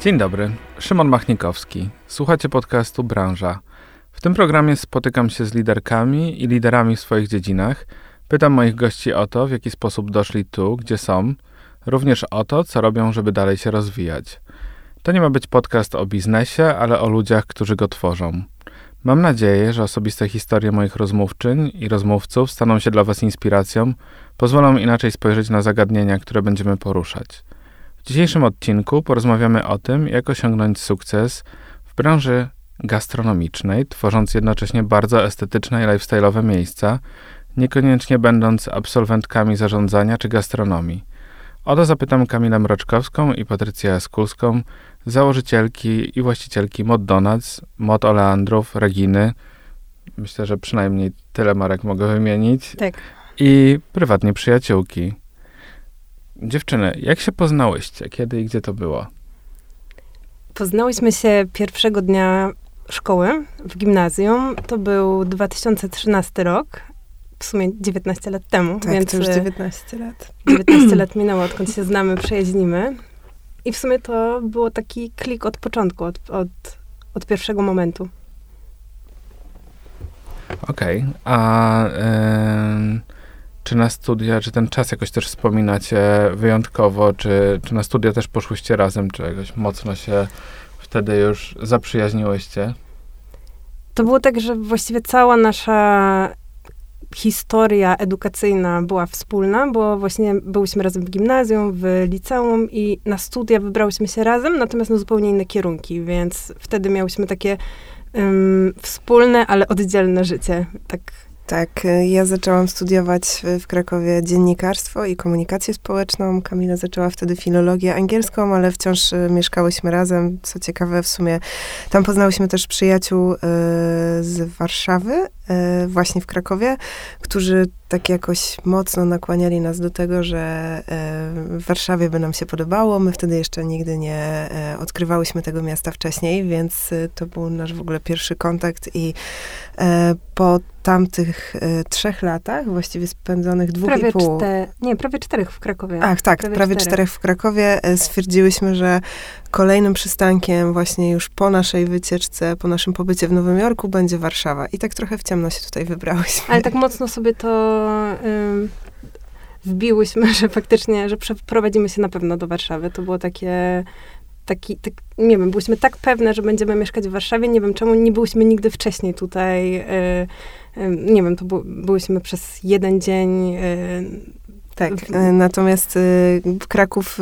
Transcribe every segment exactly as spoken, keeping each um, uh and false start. Dzień dobry, Szymon Machnikowski. Słuchacie podcastu Branża. W tym programie spotykam się z liderkami i liderami w swoich dziedzinach. Pytam moich gości o to, w jaki sposób doszli tu, gdzie są. Również o to, co robią, żeby dalej się rozwijać. To nie ma być podcast o biznesie, ale o ludziach, którzy go tworzą. Mam nadzieję, że osobiste historie moich rozmówczyń i rozmówców staną się dla Was inspiracją, pozwolą inaczej spojrzeć na zagadnienia, które będziemy poruszać. W dzisiejszym odcinku porozmawiamy o tym, jak osiągnąć sukces w branży gastronomicznej, tworząc jednocześnie bardzo estetyczne i lifestyle'owe miejsca, niekoniecznie będąc absolwentkami zarządzania czy gastronomii. O to zapytam Kamilę Mroczkowską i Patrycję Jaskólską, założycielki i właścicielki Mod Donuts, Mod Oleandrów, Reginy. Myślę, że przynajmniej tyle marek mogę wymienić. Tak. I prywatnie przyjaciółki. Dziewczyny, jak się poznałyście? Kiedy i gdzie to było? Poznałyśmy się pierwszego dnia szkoły w gimnazjum. To był dwa tysiące trzynasty rok. W sumie dziewiętnaście lat temu. Tak, więc to już dziewiętnaście lat. dziewiętnaście lat minęło, odkąd się znamy, przyjaźnimy. I w sumie to było taki klik od początku, od, od, od pierwszego momentu. Okej. Okay. A yy, czy na studia, czy ten czas jakoś też wspominacie wyjątkowo, czy, czy na studia też poszłyście razem, czy jakoś mocno się wtedy już zaprzyjaźniłyście? To było tak, że właściwie cała nasza historia edukacyjna była wspólna, bo właśnie byłyśmy razem w gimnazjum, w liceum i na studia wybrałyśmy się razem, natomiast na zupełnie inne kierunki, więc wtedy miałyśmy takie um, wspólne, ale oddzielne życie. Tak. Tak, ja zaczęłam studiować w Krakowie dziennikarstwo i komunikację społeczną. Kamila zaczęła wtedy filologię angielską, ale wciąż mieszkałyśmy razem. Co ciekawe, w sumie tam poznałyśmy też przyjaciół y, z Warszawy, y, właśnie w Krakowie, którzy tak jakoś mocno nakłaniali nas do tego, że w Warszawie by nam się podobało. My wtedy jeszcze nigdy nie odkrywałyśmy tego miasta wcześniej, więc to był nasz w ogóle pierwszy kontakt i po tamtych trzech latach, właściwie spędzonych dwóch prawie i pół... Czter- nie, prawie czterech w Krakowie. Ach, tak, prawie, prawie czterech. czterech w Krakowie stwierdziłyśmy, że kolejnym przystankiem właśnie już po naszej wycieczce, po naszym pobycie w Nowym Jorku będzie Warszawa. I tak trochę w ciemno się tutaj wybrałyśmy. Ale tak mocno sobie to wbiłyśmy, że faktycznie, że przeprowadzimy się na pewno do Warszawy. To było takie, taki, tak, nie wiem, byłyśmy tak pewne, że będziemy mieszkać w Warszawie. Nie wiem czemu, nie byłyśmy nigdy wcześniej tutaj. Nie wiem, to by, byłyśmy przez jeden dzień. Tak, natomiast Kraków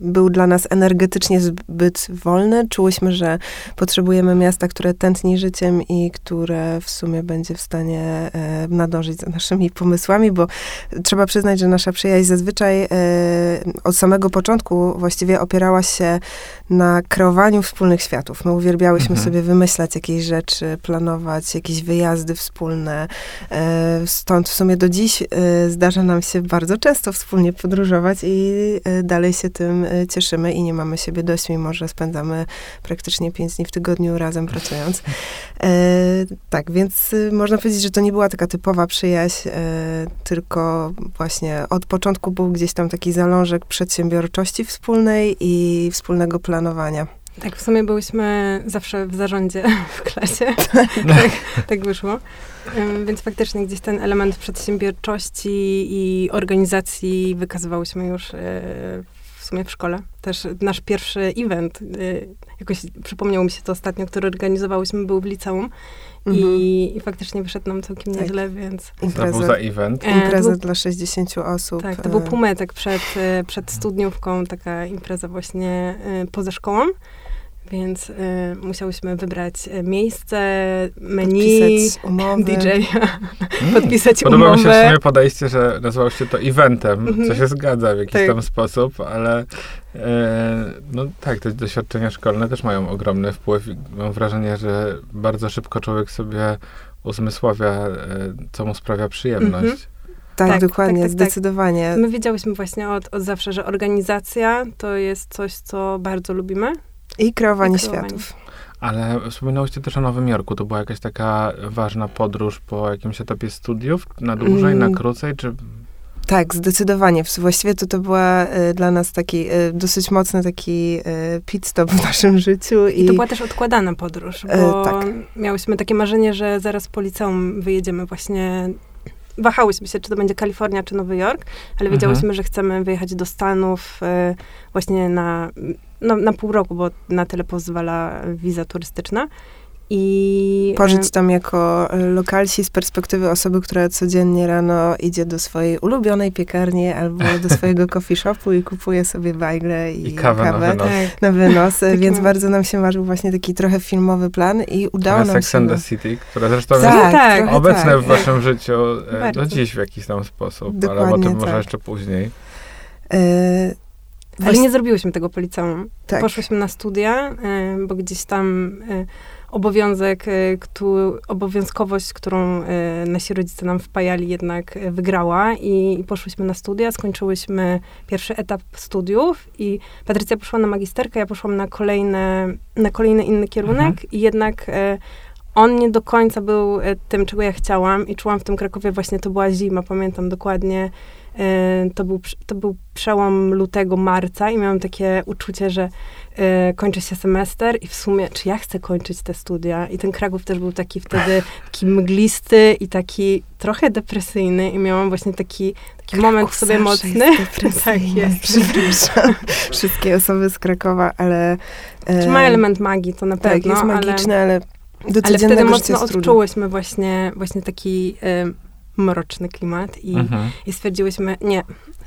był dla nas energetycznie zbyt wolny. Czułyśmy, że potrzebujemy miasta, które tętni życiem i które w sumie będzie w stanie nadążyć za naszymi pomysłami, bo trzeba przyznać, że nasza przyjaźń zazwyczaj od samego początku właściwie opierała się na kreowaniu wspólnych światów. My uwielbiałyśmy mhm. sobie wymyślać jakieś rzeczy, planować jakieś wyjazdy wspólne. Stąd w sumie do dziś zdarza nam się bardzo często wspólnie podróżować i dalej się tym cieszymy i nie mamy siebie dość, mimo że spędzamy praktycznie pięć dni w tygodniu razem pracując. E, tak, więc można powiedzieć, że to nie była taka typowa przyjaźń, e, tylko właśnie od początku był gdzieś tam taki zalążek przedsiębiorczości wspólnej i wspólnego planowania. Tak, w sumie byłyśmy zawsze w zarządzie w klasie. tak, tak wyszło. Więc faktycznie gdzieś ten element przedsiębiorczości i organizacji wykazywałyśmy już w sumie w szkole. Też nasz pierwszy event, jakoś przypomniało mi się to ostatnio, który organizowałyśmy, był w liceum. Mhm. I, I faktycznie wyszedł nam całkiem tak. nieźle, więc... Impreza. To był za event. Impreza był, dla sześćdziesięciu osób. Tak, to był półmetek przed, przed studniówką, taka impreza właśnie poza szkołą. Więc y, musiałyśmy wybrać miejsce, menu, D J-a, mm, podpisać umowę. Podobało się w sumie podejście, że nazywało się to eventem, mm-hmm. co się zgadza w jakiś tak. tam sposób, ale y, no tak, te doświadczenia szkolne też mają ogromny wpływ. Mam wrażenie, że bardzo szybko człowiek sobie uzmysławia, y, co mu sprawia przyjemność. Mm-hmm. Tak, tak, dokładnie, tak, tak, zdecydowanie. Tak. My wiedziałyśmy właśnie od, od zawsze, że organizacja to jest coś, co bardzo lubimy. I kreowanie, I kreowanie światów. Ale wspominałyście też o Nowym Jorku. To była jakaś taka ważna podróż po jakimś etapie studiów? Na dłużej, mm. na krócej? Czy... Tak, zdecydowanie. Właściwie to, to była y, dla nas taki y, dosyć mocny taki y, pit stop w naszym życiu. I, I to była też odkładana podróż, bo y, tak. miałyśmy takie marzenie, że zaraz po liceum wyjedziemy właśnie. Wahałyśmy się, czy to będzie Kalifornia, czy Nowy Jork, ale wiedziałyśmy, mhm. że chcemy wyjechać do Stanów y, właśnie na, no, na pół roku, bo na tyle pozwala wiza turystyczna. I pożyć tam jako lokalsi z perspektywy osoby, która codziennie rano idzie do swojej ulubionej piekarni albo do swojego coffee shopu i kupuje sobie bajgle i, I kawę, kawę na wynos. Tak. Na wynos więc bardzo nam się marzył właśnie taki trochę filmowy plan i udało nam Sex się... and the City, która zresztą tak, jest tak, obecna tak. w waszym życiu bardzo. Do dziś w jakiś tam sposób, dokładnie, ale o tym tak. może jeszcze później. Y- Ale nie zrobiłyśmy tego po liceum. Tak. Poszłyśmy na studia, y, bo gdzieś tam y, obowiązek, y, któ, obowiązkowość, którą y, nasi rodzice nam wpajali, jednak y, wygrała i, i poszłyśmy na studia, skończyłyśmy pierwszy etap studiów i Patrycja poszła na magisterkę, ja poszłam na kolejne, na kolejny inny kierunek mhm. i jednak y, on nie do końca był y, tym, czego ja chciałam i czułam w tym Krakowie, właśnie to była zima, pamiętam dokładnie. To był, to był przełom lutego, marca i miałam takie uczucie, że y, kończy się semester i w sumie, czy ja chcę kończyć te studia? I ten Kraków też był taki wtedy taki mglisty i taki trochę depresyjny i miałam właśnie taki, taki moment w sobie mocny. Tak jest. Przepraszam. Wszystkie osoby z Krakowa, ale... E, czy ma element magii, to na tak, pewno. Tak, jest magiczne, ale, ale do codziennego ale wtedy mocno odczułyśmy właśnie, właśnie taki... Y, mroczny klimat i, mhm. i stwierdziłyśmy, nie,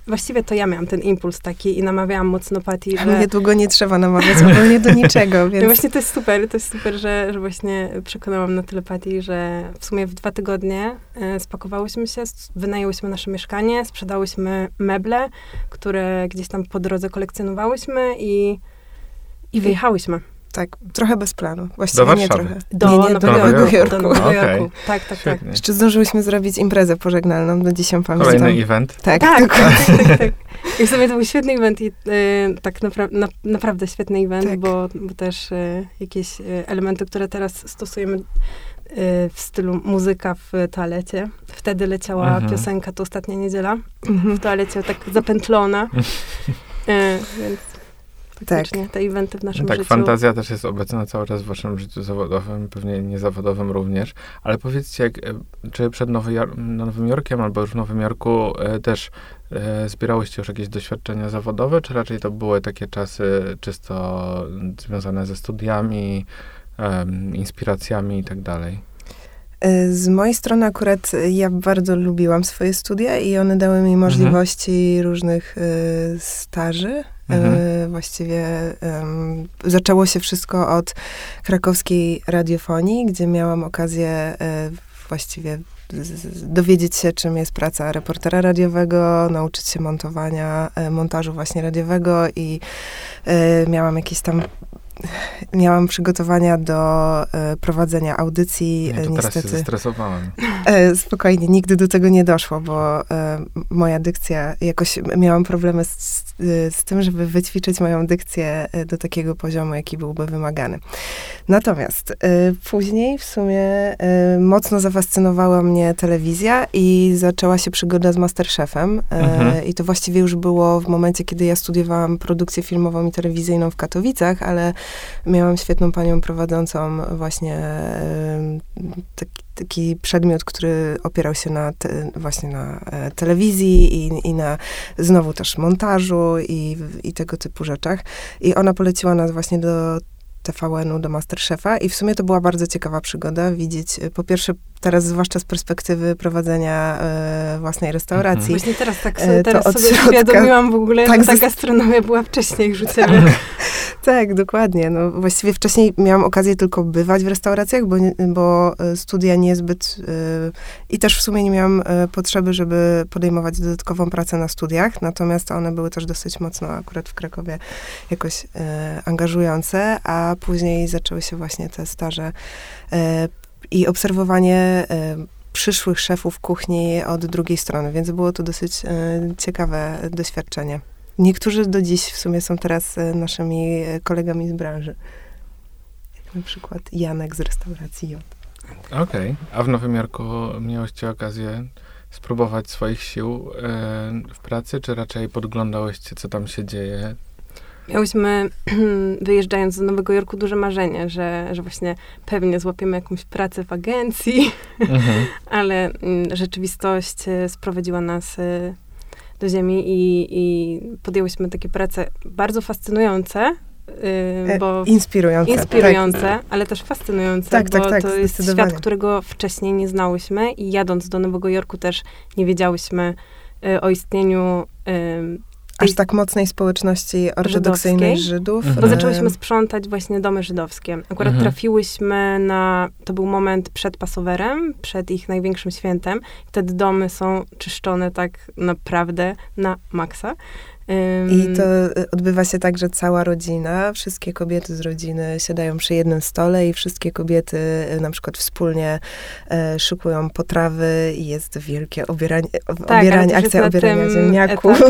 właściwie to ja miałam ten impuls taki i namawiałam mocno Pati, że... Mnie długo nie trzeba namawiać, bo nie do niczego, więc... No właśnie to jest super, to jest super, że, że właśnie przekonałam na tyle Pati, że w sumie w dwa tygodnie y, spakowałyśmy się, wynajęłyśmy nasze mieszkanie, sprzedałyśmy meble, które gdzieś tam po drodze kolekcjonowałyśmy i, i wyjechałyśmy. Tak, trochę bez planu. Właściwie do nie trochę. Do, nie, nie, do, do Nowego Jorku. Do Nowego Jorku. Okay. Tak, tak, świetnie. Tak. Jeszcze zdążyłyśmy zrobić imprezę pożegnalną, do dzisiaj pamiętam. Kolejny event. Tak, tak, tak, tak, tak. I w sumie to był świetny event i y, tak napra- na, naprawdę świetny event, tak. bo, bo też y, jakieś y, elementy, które teraz stosujemy y, w stylu muzyka w toalecie. Wtedy leciała mhm. piosenka, to Ostatnia Niedziela, w toalecie tak zapętlona. y, więc... Tak. Te eventy w naszym tak, życiu. Tak, fantazja też jest obecna cały czas w waszym życiu zawodowym, pewnie niezawodowym również. Ale powiedzcie, jak, czy przed Nowy Jork, Nowym Jorkiem albo już w Nowym Jorku e, też e, zbierałyście już jakieś doświadczenia zawodowe, czy raczej to były takie czasy czysto związane ze studiami, e, inspiracjami i tak dalej? Z mojej strony akurat ja bardzo lubiłam swoje studia i one dały mi możliwości mhm. różnych y, staży. Mhm. Właściwie um, zaczęło się wszystko od krakowskiej radiofonii, gdzie miałam okazję y, właściwie z, z, dowiedzieć się, czym jest praca reportera radiowego, nauczyć się montowania, y, montażu właśnie radiowego i y, miałam jakieś tam Miałam przygotowania do e, prowadzenia audycji. Nie, to niestety. Teraz się zestresowałem. E, spokojnie, nigdy do tego nie doszło, bo e, moja dykcja, jakoś miałam problemy z, z, z tym, żeby wyćwiczyć moją dykcję do takiego poziomu, jaki byłby wymagany. Natomiast e, później w sumie e, mocno zafascynowała mnie telewizja i zaczęła się przygoda z Masterchefem. E, mhm. I to właściwie już było w momencie, kiedy ja studiowałam produkcję filmową i telewizyjną w Katowicach, ale miałam świetną panią prowadzącą właśnie taki, taki przedmiot, który opierał się na te, właśnie na telewizji i, i na znowu też montażu i, i tego typu rzeczach. I ona poleciła nas właśnie do T V N-u, do Masterchefa i w sumie to była bardzo ciekawa przygoda widzieć, po pierwsze teraz, zwłaszcza z perspektywy prowadzenia e, własnej restauracji. Właśnie teraz tak sobie, teraz sobie uświadomiłam w ogóle, tak, że ta gastronomia była wcześniej rzucona. Tak, tak, dokładnie. No, właściwie wcześniej miałam okazję tylko bywać w restauracjach, bo, bo studia niezbyt e, i też w sumie nie miałam e, potrzeby, żeby podejmować dodatkową pracę na studiach, natomiast one były też dosyć mocno akurat w Krakowie jakoś e, angażujące, a później zaczęły się właśnie te staże e, i obserwowanie y, przyszłych szefów kuchni od drugiej strony, więc było to dosyć y, ciekawe doświadczenie. Niektórzy do dziś w sumie są teraz y, naszymi kolegami z branży. Jak na przykład Janek z restauracji J O D. Okej, okay. A w Nowym Jorku miałyście okazję spróbować swoich sił w pracy, czy raczej podglądałyście, co tam się dzieje? Miałyśmy, wyjeżdżając do Nowego Jorku, duże marzenie, że, że właśnie pewnie złapiemy jakąś pracę w agencji, mhm. ale rzeczywistość sprowadziła nas do ziemi i, i podjęłyśmy takie prace bardzo fascynujące, bo inspirujące, inspirujące tak. ale też fascynujące, tak, bo tak, tak, to jest świat, którego wcześniej nie znałyśmy i jadąc do Nowego Jorku też nie wiedziałyśmy o istnieniu aż tak mocnej społeczności ortodoksyjnej Żydów. Mhm. Bo zaczęłyśmy sprzątać właśnie domy żydowskie. Akurat mhm. trafiłyśmy na... To był moment przed Passoverem, przed ich największym świętem. Wtedy domy są czyszczone tak naprawdę na maksa. Um, I to odbywa się tak, że cała rodzina, wszystkie kobiety z rodziny siadają przy jednym stole i wszystkie kobiety na przykład wspólnie e, szykują potrawy i jest wielkie obieranie, tak, obieranie akcja obierania ziemniaków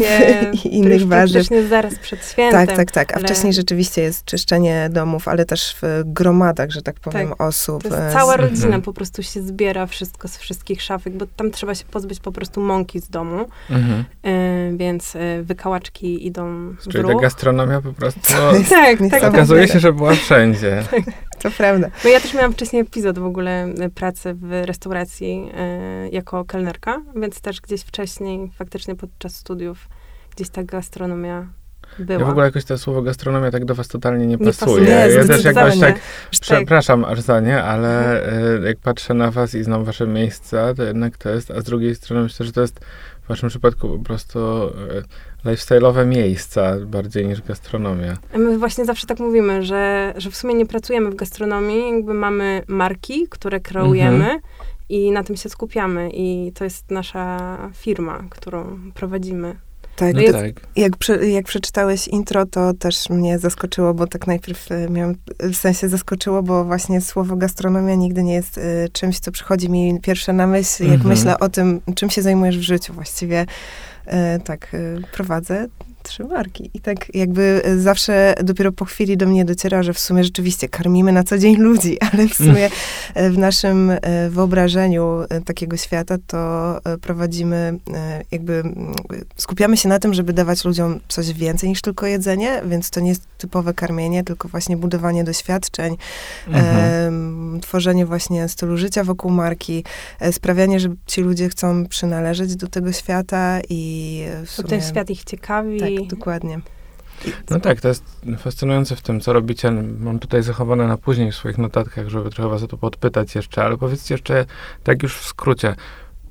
i innych warzyw. Zaraz przed świętem. Tak, tak, tak. A ale... wcześniej rzeczywiście jest czyszczenie domów, ale też w gromadach, że tak powiem, tak, osób. To jest cała z... rodzina po prostu się zbiera wszystko z wszystkich szafek, bo tam trzeba się pozbyć po prostu mąki z domu, mhm. e, więc e, wykałaczamy idą w Czyli ruch. Ta gastronomia po prostu... tak, tak. Okazuje się, że była wszędzie. Tak, to prawda. No ja też miałam wcześniej epizod w ogóle pracy w restauracji y, jako kelnerka, więc też gdzieś wcześniej, faktycznie podczas studiów, gdzieś ta gastronomia była. Ja w ogóle jakoś to słowo gastronomia tak do was totalnie nie, nie pasuje. Nie, ja też jakoś tak, przepraszam tak. aż za nie, ale y, jak patrzę na was i znam wasze miejsca, to jednak to jest, a z drugiej strony myślę, że to jest w waszym przypadku po prostu... Y, lifestyle'owe miejsca, bardziej niż gastronomia. My właśnie zawsze tak mówimy, że, że w sumie nie pracujemy w gastronomii, jakby mamy marki, które kreujemy mhm. i na tym się skupiamy i to jest nasza firma, którą prowadzimy. Tak, no jest, tak. Jak, przy, jak przeczytałeś intro, to też mnie zaskoczyło, bo tak najpierw miałam, w sensie zaskoczyło, bo właśnie słowo gastronomia nigdy nie jest y, czymś, co przychodzi mi pierwsze na myśl, mhm. jak myślę o tym, czym się zajmujesz w życiu właściwie. E, tak, e, prowadzę trzy marki. I tak jakby zawsze dopiero po chwili do mnie dociera, że w sumie rzeczywiście karmimy na co dzień ludzi, ale w sumie w naszym wyobrażeniu takiego świata to prowadzimy jakby, skupiamy się na tym, żeby dawać ludziom coś więcej niż tylko jedzenie, więc to nie jest typowe karmienie, tylko właśnie budowanie doświadczeń, mhm. e, tworzenie właśnie stylu życia wokół marki, e, sprawianie, że ci ludzie chcą przynależeć do tego świata i w sumie... Ten świat ich ciekawi. Tak. Dokładnie. No tak, to jest fascynujące w tym, co robicie. Mam tutaj zachowane na później w swoich notatkach, żeby trochę was o to podpytać jeszcze, ale powiedzcie jeszcze, tak już w skrócie,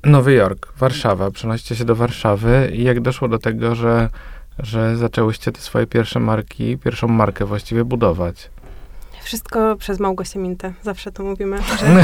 Nowy Jork, Warszawa, przenosicie się do Warszawy i jak doszło do tego, że, że zaczęłyście te swoje pierwsze marki, pierwszą markę właściwie budować? Wszystko przez Małgosię Mintę. Zawsze to mówimy. Że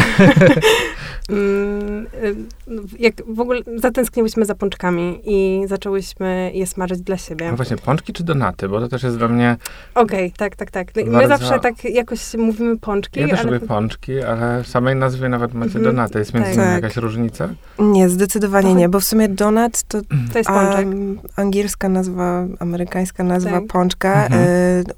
jak w ogóle zatęskniłyśmy za pączkami i zaczęłyśmy je smażyć dla siebie. No właśnie, pączki czy donaty? Bo to też jest dla mnie... Okej, okay, tak, tak, tak. My bardzo... zawsze tak jakoś mówimy pączki. Ja też lubię ale... pączki, ale w samej nazwie nawet macie mm, donaty. Jest między tak. nimi jakaś różnica? Nie, zdecydowanie to... nie, bo w sumie donat to... To jest pączek. A, angielska nazwa, amerykańska nazwa tak. pączka. Mhm.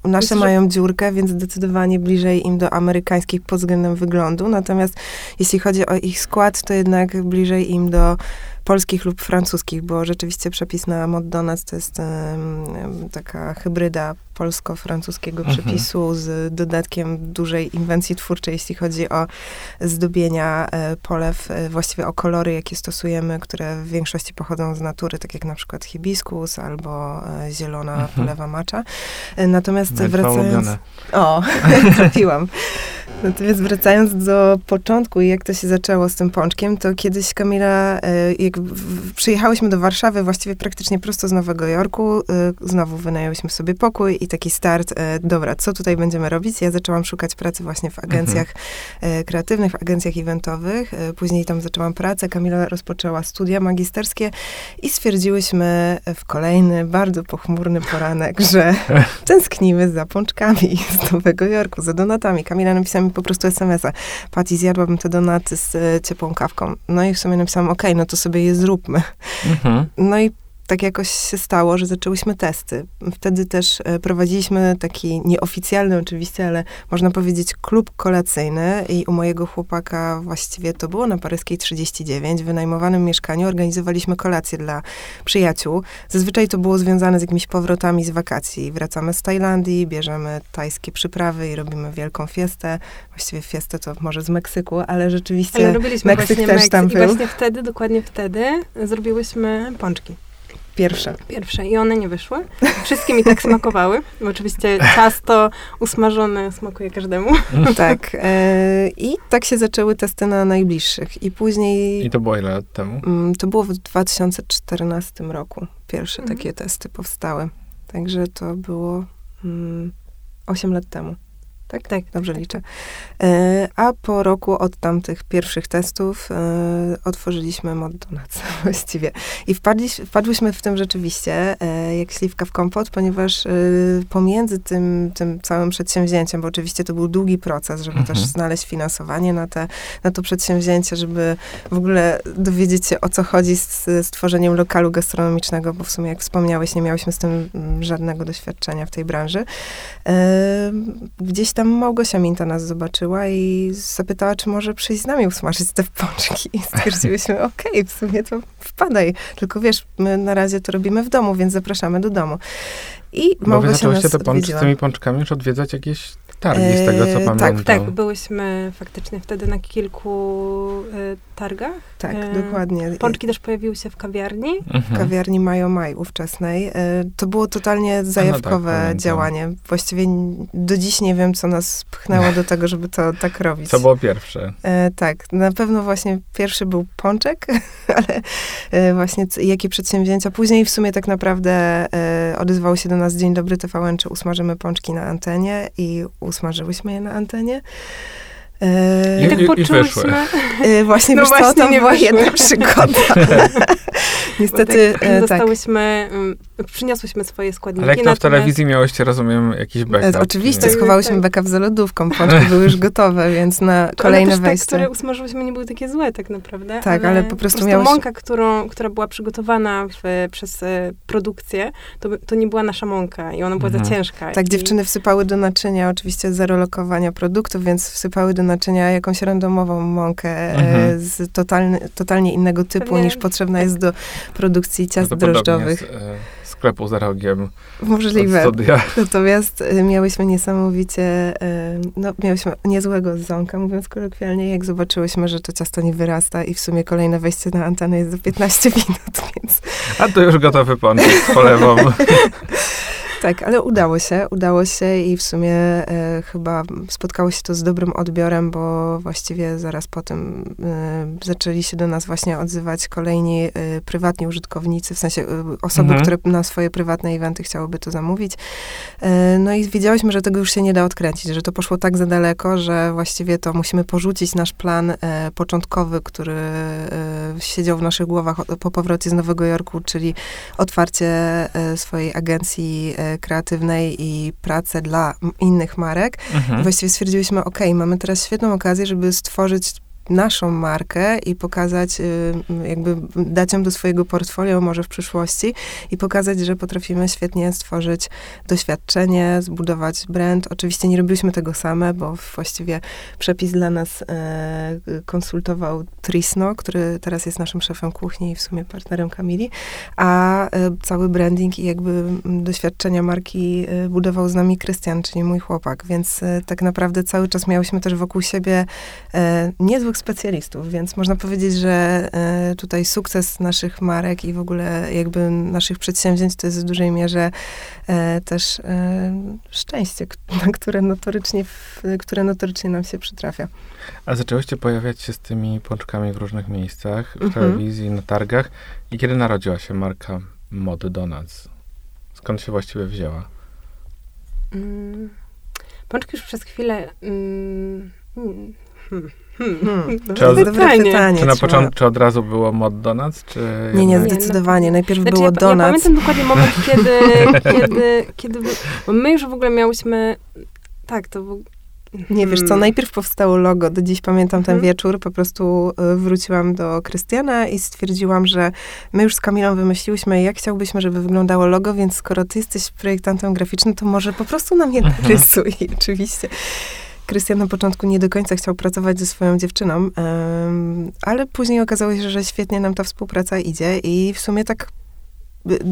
E, nasze Myślę, mają że... dziurkę, więc zdecydowanie bliżej bliżej im do amerykańskich pod względem wyglądu, natomiast jeśli chodzi o ich skład, to jednak bliżej im do polskich lub francuskich, bo rzeczywiście przepis na Mod Donuts to jest um, taka hybryda polsko-francuskiego mhm. przepisu z dodatkiem dużej inwencji twórczej, jeśli chodzi o zdobienia e, polew, e, właściwie o kolory, jakie stosujemy, które w większości pochodzą z natury, tak jak na przykład hibiskus albo e, zielona mhm. polewa macza. E, natomiast Była wracając... O, trafiłam. Natomiast wracając do początku i jak to się zaczęło z tym pączkiem, to kiedyś Kamila, jak przyjechałyśmy do Warszawy, właściwie praktycznie prosto z Nowego Jorku, znowu wynajęłyśmy sobie pokój i taki start, dobra, co tutaj będziemy robić? Ja zaczęłam szukać pracy właśnie w agencjach mhm. kreatywnych, w agencjach eventowych, później tam zaczęłam pracę, Kamila rozpoczęła studia magisterskie i stwierdziłyśmy w kolejny, bardzo pochmurny poranek, że tęsknimy za pączkami z Nowego Jorku, za donatami. Kamila napisała mi po prostu es em es a. Pati, zjadłabym te donaty z e, ciepłą kawką. No i w sumie napisałam, okej, okay, no to sobie je zróbmy. Mhm. No i tak jakoś się stało, że zaczęłyśmy testy. Wtedy też prowadziliśmy taki nieoficjalny oczywiście, ale można powiedzieć klub kolacyjny i u mojego chłopaka właściwie to było na Paryskiej trzydzieści dziewięć, w wynajmowanym mieszkaniu organizowaliśmy kolację dla przyjaciół. Zazwyczaj to było związane z jakimiś powrotami z wakacji. Wracamy z Tajlandii, bierzemy tajskie przyprawy i robimy wielką fiestę. Właściwie fiestę to może z Meksyku, ale rzeczywiście ale robiliśmy Meksyk też Meks- tam był. I właśnie wtedy, dokładnie wtedy zrobiłyśmy pączki. Pierwsze. Pierwsze. I one nie wyszły. Wszystkie mi tak smakowały. Bo oczywiście ciasto usmażone smakuje każdemu. Tak. E, I tak się zaczęły testy na najbliższych. I później... I to było ile lat temu? To było w dwa tysiące czternastym roku. Pierwsze mhm. takie testy powstały. Także to było mm, osiem lat temu. Tak? Tak. Dobrze tak. liczę. E, a po roku od tamtych pierwszych testów e, otworzyliśmy Mod Donuts właściwie. I wpadliś, wpadłyśmy w tym rzeczywiście, e, jak śliwka w kompot, ponieważ e, pomiędzy tym, tym całym przedsięwzięciem, bo oczywiście to był długi proces, żeby mhm. też znaleźć finansowanie na, te, na to przedsięwzięcie, żeby w ogóle dowiedzieć się, o co chodzi z, z tworzeniem lokalu gastronomicznego, bo w sumie, jak wspomniałeś, nie miałyśmy z tym żadnego doświadczenia w tej branży. E, gdzieś tam Małgosia Minta nas zobaczyła i zapytała, czy może przyjść z nami usmażyć te pączki. I stwierdziłyśmy, okej, okay, w sumie to wpadaj. Tylko wiesz, my na razie to robimy w domu, więc zapraszamy do domu. I Bo Małgosia wy zaczęłyście te pączki z tymi pączkami już odwiedzać jakieś targi, z tego co pamiętam. Tak, tak. Byłyśmy faktycznie wtedy na kilku y, targach. Tak, y, dokładnie. Pączki też pojawiły się w kawiarni. Mhm. W kawiarni Majo Maj ówczesnej. Y, to było totalnie zajawkowe no tak, działanie. Właściwie do dziś nie wiem, co nas pchnęło do tego, żeby to tak robić. Co było pierwsze? Y, tak, na pewno właśnie pierwszy był pączek, ale y, właśnie c- jakie przedsięwzięcia. Później w sumie tak naprawdę y, odezwało się do nas Dzień Dobry T V N, czy usmażymy pączki na antenie i usmażyłyśmy je na antenie. Yy, I tak poczułyśmy. Yy, właśnie, no wiesz właśnie co, tam nie była wyszły. Jedna przygoda. Niestety, tak, dostałyśmy, tak. Przyniosłyśmy swoje składniki. Ale jak to w telewizji miałyście, rozumiem, jakiś backup? Oczywiście, schowałyśmy backup za lodówką, pączki były już gotowe, więc na kolejne ale też wejście. Te, które usmażyłyśmy, nie były takie złe tak naprawdę. Tak, ale, ale po prostu, prostu miałyśmy... mąka, którą, która była przygotowana w, przez e, produkcję, to, to nie była nasza mąka i ona była mhm. za ciężka. Tak, i... dziewczyny wsypały do naczynia, oczywiście zero lokowania produktów, więc wsypały do naczynia jakąś randomową mąkę mhm. z totalny, totalnie innego typu Pewnie, niż potrzebna tak. jest do produkcji ciast drożdżowych. Z, e, sklepu za rogiem. Możliwe. Natomiast miałyśmy niesamowicie, e, no miałyśmy niezłego zzonka, mówiąc kolokwialnie, jak zobaczyłyśmy, że to ciasto nie wyrasta i w sumie kolejne wejście na antenę jest za piętnaście minut, więc... A to już gotowy pączek z polewą. Tak, ale udało się, udało się i w sumie e, chyba spotkało się to z dobrym odbiorem, bo właściwie zaraz po tym e, zaczęli się do nas właśnie odzywać kolejni e, prywatni użytkownicy, w sensie e, osoby, mhm. które na swoje prywatne eventy chciałyby to zamówić. E, no i wiedziałyśmy, że tego już się nie da odkręcić, że to poszło tak za daleko, że właściwie to musimy porzucić nasz plan e, początkowy, który e, siedział w naszych głowach po powrocie z Nowego Jorku, czyli otwarcie e, swojej agencji e, kreatywnej i pracę dla innych marek. Mhm. Właściwie stwierdziłyśmy, okej, okay, mamy teraz świetną okazję, żeby stworzyć naszą markę i pokazać, jakby dać ją do swojego portfolio, może w przyszłości i pokazać, że potrafimy świetnie stworzyć doświadczenie, zbudować brand. Oczywiście nie robiliśmy tego same, bo właściwie przepis dla nas e, konsultował Trisno, który teraz jest naszym szefem kuchni i w sumie partnerem Kamili, a e, cały branding i jakby doświadczenia marki e, budował z nami Krystian, czyli mój chłopak, więc e, tak naprawdę cały czas miałyśmy też wokół siebie e, niezły specjalistów, więc można powiedzieć, że y, tutaj sukces naszych marek i w ogóle jakby naszych przedsięwzięć to jest w dużej mierze y, też y, szczęście, które notorycznie, w, które notorycznie nam się przytrafia. A zaczęłyście pojawiać się z tymi pączkami w różnych miejscach, w mhm. telewizji, na targach. I kiedy narodziła się marka Mod Donuts? Skąd się właściwie wzięła? Mm, pączki już przez chwilę... Mm, hmm. Hmm. Hmm. Czy, od, pytanie. Pytanie, czy na początku, czy od razu było Mod Donuts? Czy nie, nie, zdecydowanie. Najpierw znaczy, było ja, Donuts. Ja pamiętam dokładnie moment, kiedy, kiedy, kiedy, my już w ogóle miałyśmy, tak, to był, Nie wiesz co, najpierw powstało logo, do dziś pamiętam ten hmm. wieczór, po prostu wróciłam do Krystiana i stwierdziłam, że my już z Kamilą wymyśliłyśmy, jak chciałbyśmy, żeby wyglądało logo, więc skoro ty jesteś projektantem graficznym, to może po prostu nam je narysuj, oczywiście. Krystian na początku nie do końca chciał pracować ze swoją dziewczyną, um, ale później okazało się, że świetnie nam ta współpraca idzie i w sumie tak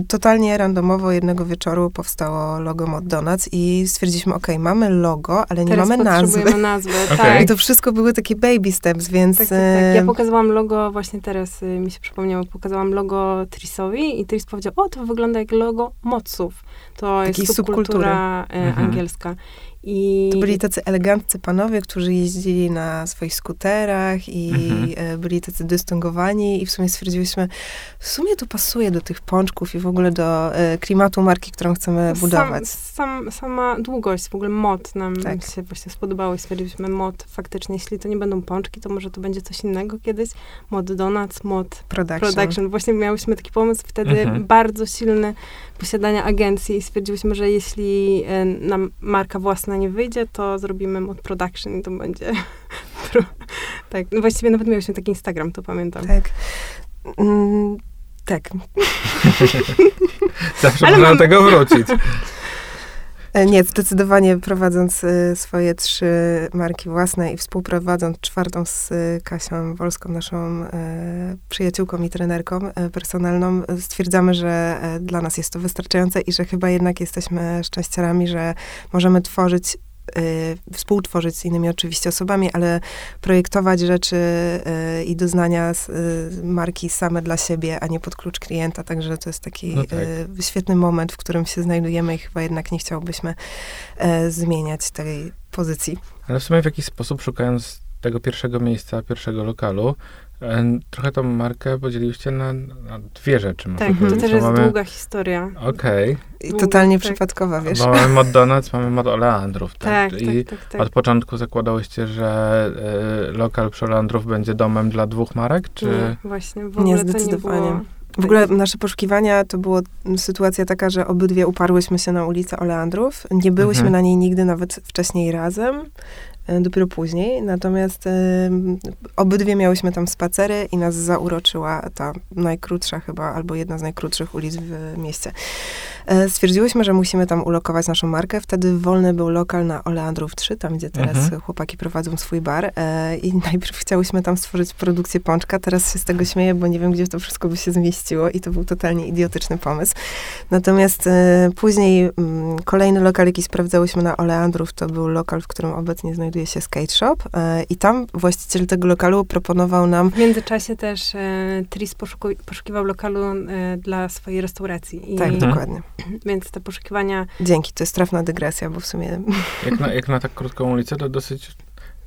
totalnie randomowo jednego wieczoru powstało logo Mod Donuts i stwierdziliśmy, okej, okay, mamy logo, ale nie Teraz mamy nazwy. potrzebujemy nazwy, okay. tak. I to wszystko były takie baby steps, więc... Tak, tak, tak. Ja pokazałam logo, właśnie teraz mi się przypomniało, pokazałam logo Trisowi i Tris powiedział, o, to wygląda jak logo Modsów. To Taki jest subkultura mhm. angielska. I... To byli tacy eleganccy panowie, którzy jeździli na swoich skuterach i mhm. byli tacy dystyngowani i w sumie stwierdziłyśmy, w sumie to pasuje do tych pączków i w ogóle do e, klimatu marki, którą chcemy sam, budować. Sam, sama długość, w ogóle mod nam tak. się właśnie spodobało i stwierdziliśmy mod faktycznie, jeśli to nie będą pączki, to może to będzie coś innego kiedyś. Mod Donuts, mod production. production. Właśnie miałyśmy taki pomysł wtedy mhm. bardzo silny posiadania agencji i stwierdziłyśmy, że jeśli e, nam marka własna nie wyjdzie, to zrobimy mod production i to będzie... tak, no właściwie nawet miałyśmy taki Instagram, to pamiętam. Tak. Mm, tak. Zawsze można mam... do tego wrócić. Nie, zdecydowanie prowadząc y, swoje trzy marki własne i współprowadząc czwartą z y, Kasią Wolską, naszą y, przyjaciółką i trenerką y, personalną, y, stwierdzamy, że y, dla nas jest to wystarczające i że chyba jednak jesteśmy szczęściarami, że możemy tworzyć, y, współtworzyć z innymi oczywiście osobami, ale projektować rzeczy y, i doznania z, y, marki same dla siebie, a nie pod klucz klienta, także to jest taki no tak. y, świetny moment, w którym się znajdujemy i chyba jednak nie chciałbyśmy y, zmieniać tej pozycji. Ale w sumie w jakiś sposób szukając tego pierwszego miejsca, pierwszego lokalu, trochę tą markę podzieliłyście na, na dwie rzeczy. Tak, to powiedzieć. też jest mamy... długa historia. Okej. Okay. Totalnie tak. przypadkowa, wiesz. Bo mamy Mod Donuts, mamy Mod Oleandrów. Tak, tak, I tak, tak, tak. Od początku zakładałyście, że y, lokal przy Oleandrów będzie domem dla dwóch marek, czy... Nie, właśnie, w ogóle nie, to nie było... W ogóle nasze poszukiwania to była sytuacja taka, że obydwie uparłyśmy się na ulicę Oleandrów. Nie byłyśmy mhm. na niej nigdy nawet wcześniej razem. Dopiero później, natomiast y, obydwie miałyśmy tam spacery i nas zauroczyła ta najkrótsza chyba, albo jedna z najkrótszych ulic w mieście. Y, stwierdziłyśmy, że musimy tam ulokować naszą markę, wtedy wolny był lokal na Oleandrów trzy, tam gdzie teraz mhm. chłopaki prowadzą swój bar y, i najpierw chciałyśmy tam stworzyć produkcję pączka, teraz się z tego śmieję, bo nie wiem, gdzie to wszystko by się zmieściło i to był totalnie idiotyczny pomysł. Natomiast y, później y, kolejny lokal, jaki sprawdzałyśmy na Oleandrów, to był lokal, w którym obecnie znajdujemy się skate shop y, i tam właściciel tego lokalu proponował nam... W międzyczasie też y, Tris poszukuj, poszukiwał lokalu y, dla swojej restauracji. I, tak, dokładnie. Więc te poszukiwania... Dzięki, to jest trafna dygresja, bo w sumie... Jak na, jak na tak krótką ulicę, to dosyć...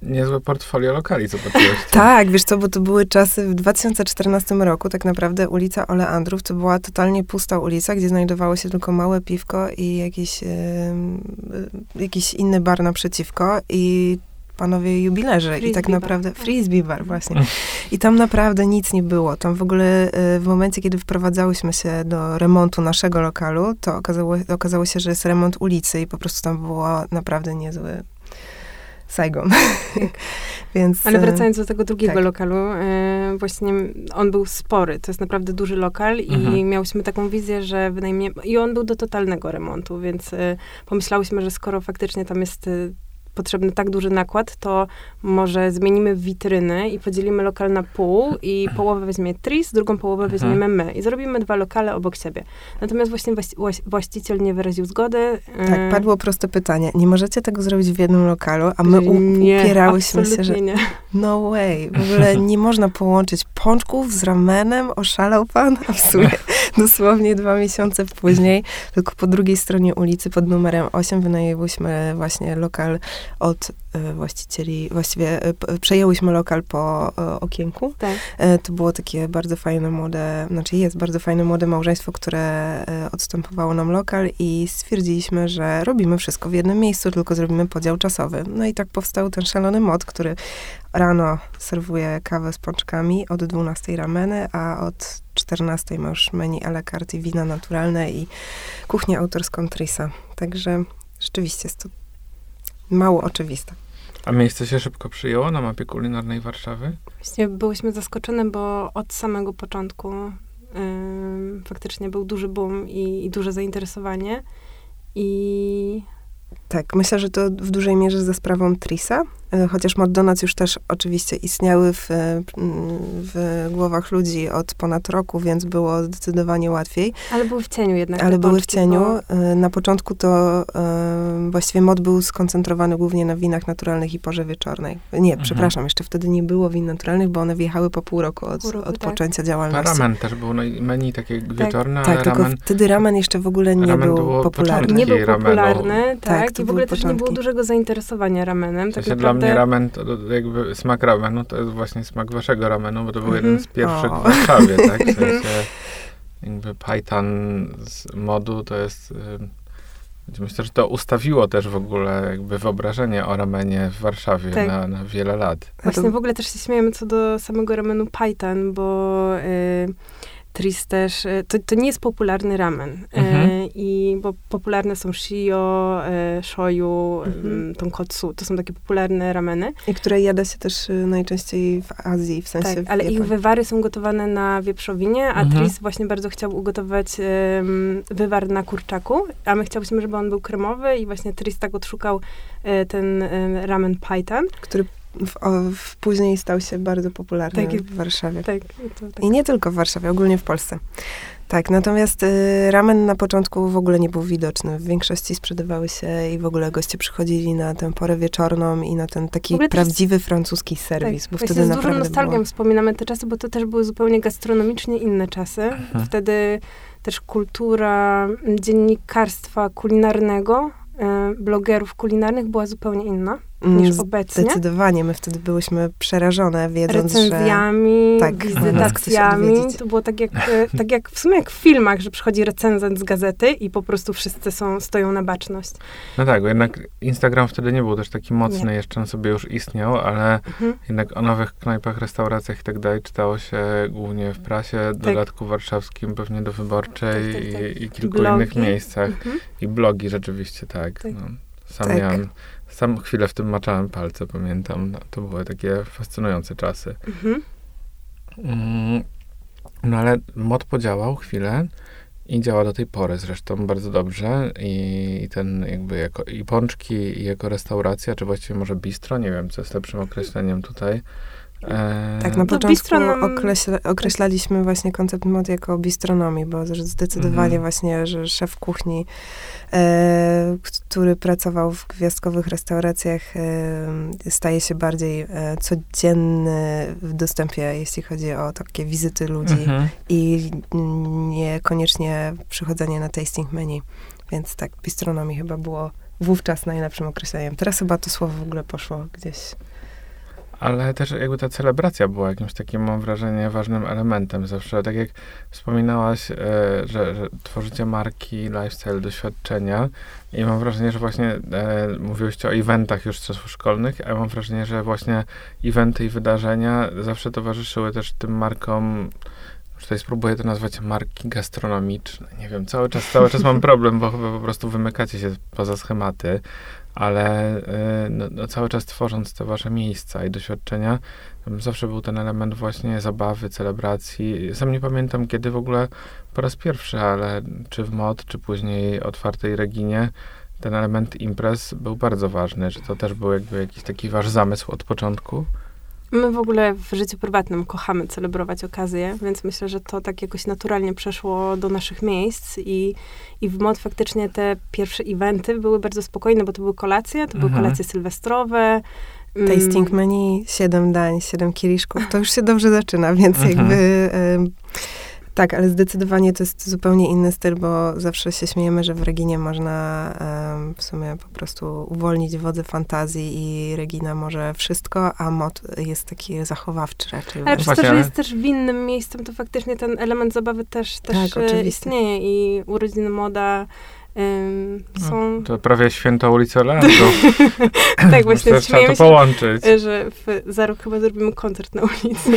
Niezłe portfolio lokali, co patrzyłeś. Tak, wiesz co, bo to były czasy w dwa tysiące czternastym roku, tak naprawdę ulica Oleandrów to była totalnie pusta ulica, gdzie znajdowało się tylko małe piwko i jakiś, yy, jakiś inny bar naprzeciwko i panowie jubilerzy frisbee i tak naprawdę... Bar. Frisbee bar, właśnie. I tam naprawdę nic nie było. Tam w ogóle y, w momencie, kiedy wprowadzałyśmy się do remontu naszego lokalu, to okazało, okazało się, że jest remont ulicy i po prostu tam było naprawdę niezły... Saigon. Więc, ale wracając do tego drugiego tak. lokalu, y, właśnie on był spory, to jest naprawdę duży lokal mhm. i miałyśmy taką wizję, że wynajmiemy, i on był do totalnego remontu, więc y, pomyślałyśmy, że skoro faktycznie tam jest y, potrzebny tak duży nakład, to może zmienimy witryny i podzielimy lokal na pół i połowę weźmie Tris, drugą połowę weźmiemy my i zrobimy dwa lokale obok siebie. Natomiast właśnie właści- właściciel nie wyraził zgody. Tak, padło proste pytanie. Nie możecie tego zrobić w jednym lokalu, a my u- nie, upierałyśmy się, że nie. No way. W ogóle nie można połączyć pączków z ramenem. Oszalał pan? A w sumie dosłownie dwa miesiące później, tylko po drugiej stronie ulicy pod numerem osiem wynajęłyśmy właśnie lokal od y, właścicieli, właściwie y, p, przejęłyśmy lokal po y, okienku. Tak. Y, to było takie bardzo fajne młode, znaczy jest bardzo fajne młode małżeństwo, które y, odstępowało nam lokal i stwierdziliśmy, że robimy wszystko w jednym miejscu, tylko zrobimy podział czasowy. No i tak powstał ten szalony mod, który rano serwuje kawę z pączkami, od dwunastej rameny, a od czternastej ma już menu à la carte i wina naturalne i kuchnię autorską Trisa. Także rzeczywiście jest to mało oczywiste. A miejsce się szybko przyjęło na mapie kulinarnej Warszawy? Właśnie byłyśmy zaskoczone, bo od samego początku yy, faktycznie był duży boom i, i duże zainteresowanie. I... Tak, myślę, że to w dużej mierze za sprawą Trisa, chociaż Mod Donuts już też oczywiście istniały w, w głowach ludzi od ponad roku, więc było zdecydowanie łatwiej. Ale były w cieniu jednak. Ale były w cieniu. Bo... Na początku to właściwie Mod był skoncentrowany głównie na winach naturalnych i porze wieczornej. Nie, mhm. przepraszam, jeszcze wtedy nie było win naturalnych, bo one wjechały po pół roku od, pół roku, od tak. poczęcia działalności. A ramen też był, menu takie wieczorne, tak, ale tak, ramen... tylko wtedy ramen jeszcze w ogóle nie był popularny. Nie był popularny, tak. tak I w ogóle początki. Też nie było dużego zainteresowania ramenem. W sensie tak dla mnie ramen, to jakby smak ramenu, to jest właśnie smak waszego ramenu, bo to był mm-hmm. jeden z pierwszych o. w Warszawie, tak? W sensie jakby pajtan z Modu to jest... Myślę, że to ustawiło też w ogóle jakby wyobrażenie o ramenie w Warszawie tak. na, na wiele lat. Właśnie to... w ogóle też się śmiejemy co do samego ramenu pajtan, bo... Yy, Tris też, to, to nie jest popularny ramen, mhm. e, i, bo popularne są shio, e, shoyu, mhm. tonkotsu, to są takie popularne rameny. I które jada się też najczęściej w Azji, w sensie tak, ale w ich wywary są gotowane na wieprzowinie, a mhm. Tris właśnie bardzo chciał ugotować e, wywar na kurczaku, a my chciałyśmy, żeby on był kremowy i właśnie Tris tak odszukał e, ten e, ramen paitan, który W, w, później stał się bardzo popularny tak, w Warszawie. Tak, to, tak. I nie tylko w Warszawie, ogólnie w Polsce. Tak, natomiast y, ramen na początku w ogóle nie był widoczny. W większości sprzedawały się i w ogóle goście przychodzili na tę porę wieczorną i na ten taki prawdziwy francuski serwis, tak, bo wtedy naprawdę z dużą nostalgią było... wspominamy te czasy, bo to też były zupełnie gastronomicznie inne czasy. Aha. Wtedy też kultura dziennikarstwa kulinarnego, blogerów kulinarnych była zupełnie inna niż obecnie. Zdecydowanie. My wtedy byłyśmy przerażone, wiedząc, że... Recenzjami, tak, wizytacjami. To było tak jak, tak jak w sumie jak w filmach, że przychodzi recenzent z gazety i po prostu wszyscy są, stoją na baczność. No tak, bo jednak Instagram wtedy nie był też taki mocny, nie. jeszcze on sobie już istniał, ale mhm. jednak o nowych knajpach, restauracjach i tak dalej czytało się głównie w prasie, tak. dodatku warszawskim, pewnie do Wyborczej tak, tak, tak. I, i kilku blogi. Innych miejscach. Mhm. I blogi rzeczywiście, tak. tak. No, sam tak. Jan... Sam chwilę w tym maczałem palce, pamiętam. No, to były takie fascynujące czasy. Mhm. Mm, no ale Mod podziałał chwilę i działa do tej pory zresztą bardzo dobrze. I, i ten jakby jako, i pączki, i jako restauracja, czy właściwie może bistro, nie wiem, co jest lepszym określeniem tutaj. E... Tak, na początku no, określa, określaliśmy właśnie koncept Mod jako bistronomii, bo zdecydowanie mhm. właśnie, że szef kuchni, e, który pracował w gwiazdkowych restauracjach, e, staje się bardziej e, codzienny w dostępie, jeśli chodzi o takie wizyty ludzi mhm. i niekoniecznie przychodzenie na tasting menu. Więc tak, bistronomii chyba było wówczas najlepszym określeniem. Teraz chyba to słowo w ogóle poszło gdzieś... Ale też jakby ta celebracja była jakimś takim, mam wrażenie, ważnym elementem zawsze. Tak jak wspominałaś, e, że, że tworzycie marki, lifestyle, doświadczenia i mam wrażenie, że właśnie e, mówiłyście o eventach już z czasów szkolnych, a mam wrażenie, że właśnie eventy i wydarzenia zawsze towarzyszyły też tym markom, tutaj spróbuję to nazwać marki gastronomiczne. Nie wiem, cały czas, cały czas mam problem, bo chyba po prostu wymykacie się poza schematy. Ale y, no, no, cały czas tworząc te wasze miejsca i doświadczenia, zawsze był ten element właśnie zabawy, celebracji. Sam nie pamiętam, kiedy w ogóle po raz pierwszy, ale czy w Mod, czy później otwartej Reginie, ten element imprez był bardzo ważny. Czy to też był jakby jakiś taki wasz zamysł od początku? My w ogóle w życiu prywatnym kochamy celebrować okazje, więc myślę, że to tak jakoś naturalnie przeszło do naszych miejsc i, i w Mod faktycznie te pierwsze eventy były bardzo spokojne, bo to były kolacje, to były mhm. kolacje sylwestrowe. Tasting menu, siedem dań, siedem kieliszków, to już się dobrze zaczyna, więc mhm. jakby... Y- Tak, ale zdecydowanie to jest zupełnie inny styl, bo zawsze się śmiejemy, że w Reginie można um, w sumie po prostu uwolnić wodze fantazji i Regina może wszystko, a Mod jest taki zachowawczy raczej. Ale przez to, że jest też winnym miejscem, to faktycznie ten element zabawy też, też tak, istnieje i urodziny Moda Ym, są... To prawie święto ulicy Oleandrów. Tak, właśnie trzeba to połączyć. Się, że w, za rok chyba zrobimy koncert na ulicy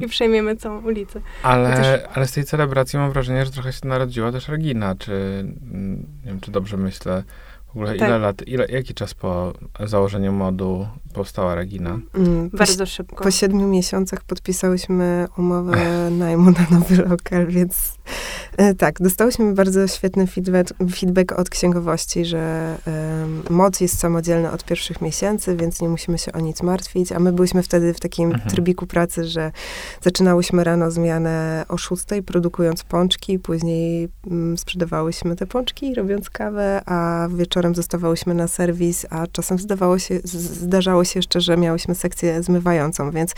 i przejmiemy całą ulicę. Ale, Chociaż... ale z tej celebracji mam wrażenie, że trochę się narodziła też Regina, czy nie wiem, czy dobrze myślę. W ogóle tak. ile lat, ile, jaki czas po założeniu modu powstała Regina? Mm, Bardzo po, szybko. Po siedmiu miesiącach podpisałyśmy umowę najmu na nowy lokal, więc tak, dostałyśmy bardzo świetny feedback, feedback od księgowości, że y, mod jest samodzielny od pierwszych miesięcy, więc nie musimy się o nic martwić, a my byliśmy wtedy w takim mhm. trybiku pracy, że zaczynałyśmy rano zmianę o szóstej, produkując pączki, później mm, sprzedawałyśmy te pączki, robiąc kawę, a wieczorem zostawałyśmy na serwis, a czasem zdawało się, zdarzało się jeszcze, że miałyśmy sekcję zmywającą, więc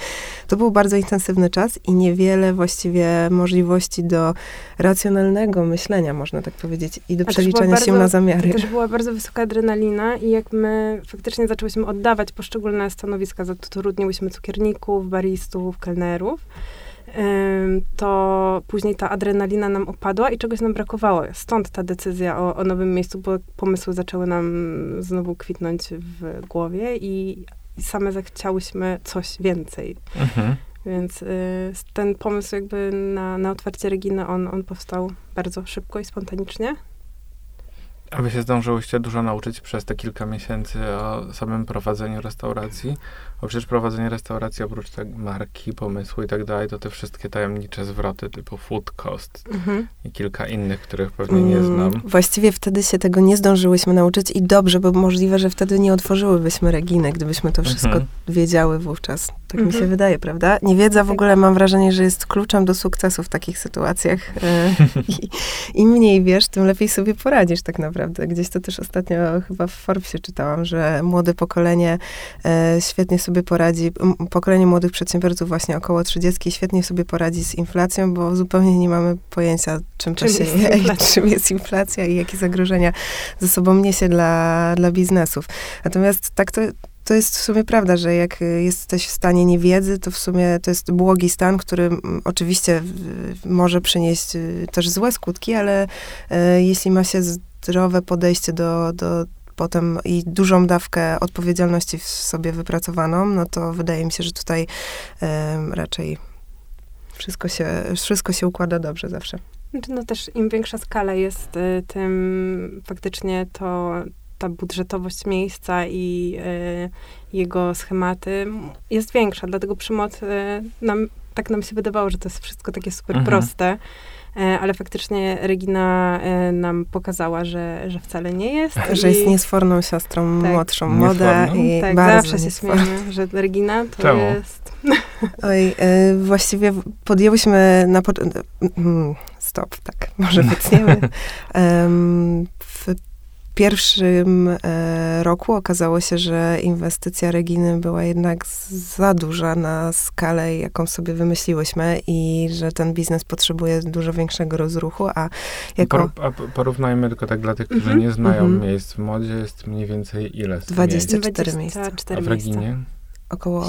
to był bardzo intensywny czas i niewiele właściwie możliwości do racjonalnego myślenia, można tak powiedzieć, i do a przeliczania sił na zamiary. Też była bardzo wysoka adrenalina i jak my faktycznie zaczęłyśmy oddawać poszczególne stanowiska, zatrudniłyśmy cukierników, baristów, kelnerów, to później ta adrenalina nam opadła i czegoś nam brakowało. Stąd ta decyzja o, o nowym miejscu, bo pomysły zaczęły nam znowu kwitnąć w głowie i same zachciałyśmy coś więcej. Mhm. Więc y, ten pomysł jakby na, na otwarcie Reginy, on, on powstał bardzo szybko i spontanicznie. A wy się zdążyłyście dużo nauczyć przez te kilka miesięcy o samym prowadzeniu restauracji? Bo przecież prowadzenie restauracji, oprócz tak marki, pomysłu i tak dalej, to te wszystkie tajemnicze zwroty typu food cost mhm. i kilka innych, których pewnie nie znam. Mm, właściwie wtedy się tego nie zdążyłyśmy nauczyć i dobrze, bo możliwe, że wtedy nie otworzyłybyśmy Reginy, gdybyśmy to wszystko mhm. wiedziały wówczas. Tak mhm. mi się wydaje, prawda? Niewiedza w ogóle, mam wrażenie, że jest kluczem do sukcesu w takich sytuacjach. I, Im mniej wiesz, tym lepiej sobie poradzisz tak naprawdę. Gdzieś to też ostatnio chyba w Forbesie czytałam, że młode pokolenie e, świetnie sobie poradzi, pokolenie młodych przedsiębiorców właśnie około trzydziestki świetnie sobie poradzi z inflacją, bo zupełnie nie mamy pojęcia, czym, czym to się je i czym jest inflacja i jakie zagrożenia ze sobą niesie dla, dla biznesów. Natomiast tak to To jest w sumie prawda, że jak jesteś w stanie niewiedzy, to w sumie to jest błogi stan, który oczywiście może przynieść też złe skutki, ale jeśli ma się zdrowe podejście do, do potem i dużą dawkę odpowiedzialności w sobie wypracowaną, no to wydaje mi się, że tutaj um, raczej wszystko się, wszystko się układa dobrze zawsze. No też im większa skala jest, tym faktycznie to ta budżetowość miejsca i y, jego schematy jest większa, dlatego przy mod y, nam, tak nam się wydawało, że to jest wszystko takie super Aha. proste, y, ale faktycznie Regina y, nam pokazała, że, że wcale nie jest. Że i, jest niesforną siostrą tak, młodszą modę i tak, bardzo zawsze się śmiejemy, że Regina to Czemu? Jest... Oj, y, właściwie podjęłyśmy na początku... Stop, tak, może wytniemy. um, W pierwszym e, roku okazało się, że inwestycja Reginy była jednak za duża na skalę, jaką sobie wymyśliłyśmy i że ten biznes potrzebuje dużo większego rozruchu, a jako... Por, a porównajmy tylko tak dla tych, którzy mm-hmm. nie znają mm-hmm. miejsc w modzie, jest mniej więcej ile? dwadzieścia cztery miejsca. A w Reginie? Około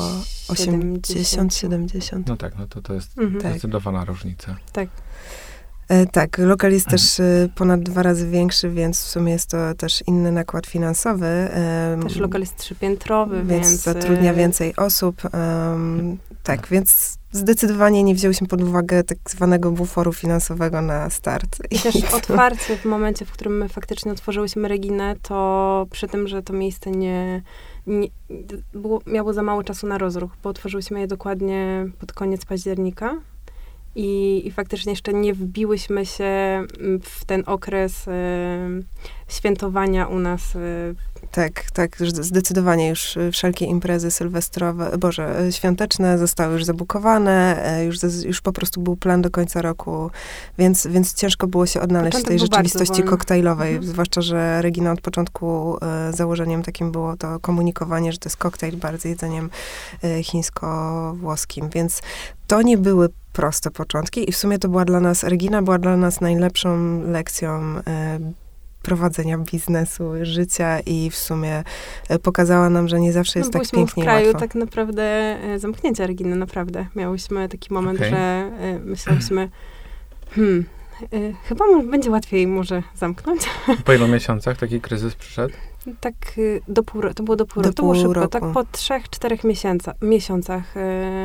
osiemdziesiąt siedemdziesiąt. No tak, no to to jest mm-hmm. zdecydowana tak. różnica. Tak. Tak, lokal jest też ponad dwa razy większy, więc w sumie jest to też inny nakład finansowy. Też lokal jest trzypiętrowy, więc... Więc zatrudnia więcej osób. Tak, więc zdecydowanie nie wzięłyśmy pod uwagę tak zwanego buforu finansowego na start. I też otwarcie w momencie, w którym my faktycznie otworzyłyśmy Reginę, to przy tym, że to miejsce nie... nie było, miało za mało czasu na rozruch, bo otworzyłyśmy je dokładnie pod koniec października. I, I faktycznie jeszcze nie wbiłyśmy się w ten okres y, świętowania u nas. Y. Tak, tak, zdecydowanie już wszelkie imprezy sylwestrowe, boże, świąteczne zostały już zabukowane, już, już po prostu był plan do końca roku, więc, więc ciężko było się odnaleźć w tej rzeczywistości koktajlowej, mhm. zwłaszcza, że Regina od początku y, założeniem takim było to komunikowanie, że to jest koktajl bar z jedzeniem y, chińsko-włoskim, więc to nie były proste początki i w sumie to była dla nas, Regina była dla nas najlepszą lekcją y, prowadzenia biznesu, życia i w sumie y, pokazała nam, że nie zawsze jest no, tak pięknie w kraju, i łatwo. Tak naprawdę y, zamknięcia Reginy, naprawdę. Miałyśmy taki moment, okay. że y, myślałyśmy, hmm, y, chyba m- będzie łatwiej może zamknąć. Po ilu miesiącach taki kryzys przyszedł? Tak, do pół, to było do pół roku. To było szybko, roku. Tak po trzech, czterech miesiąca, miesiącach.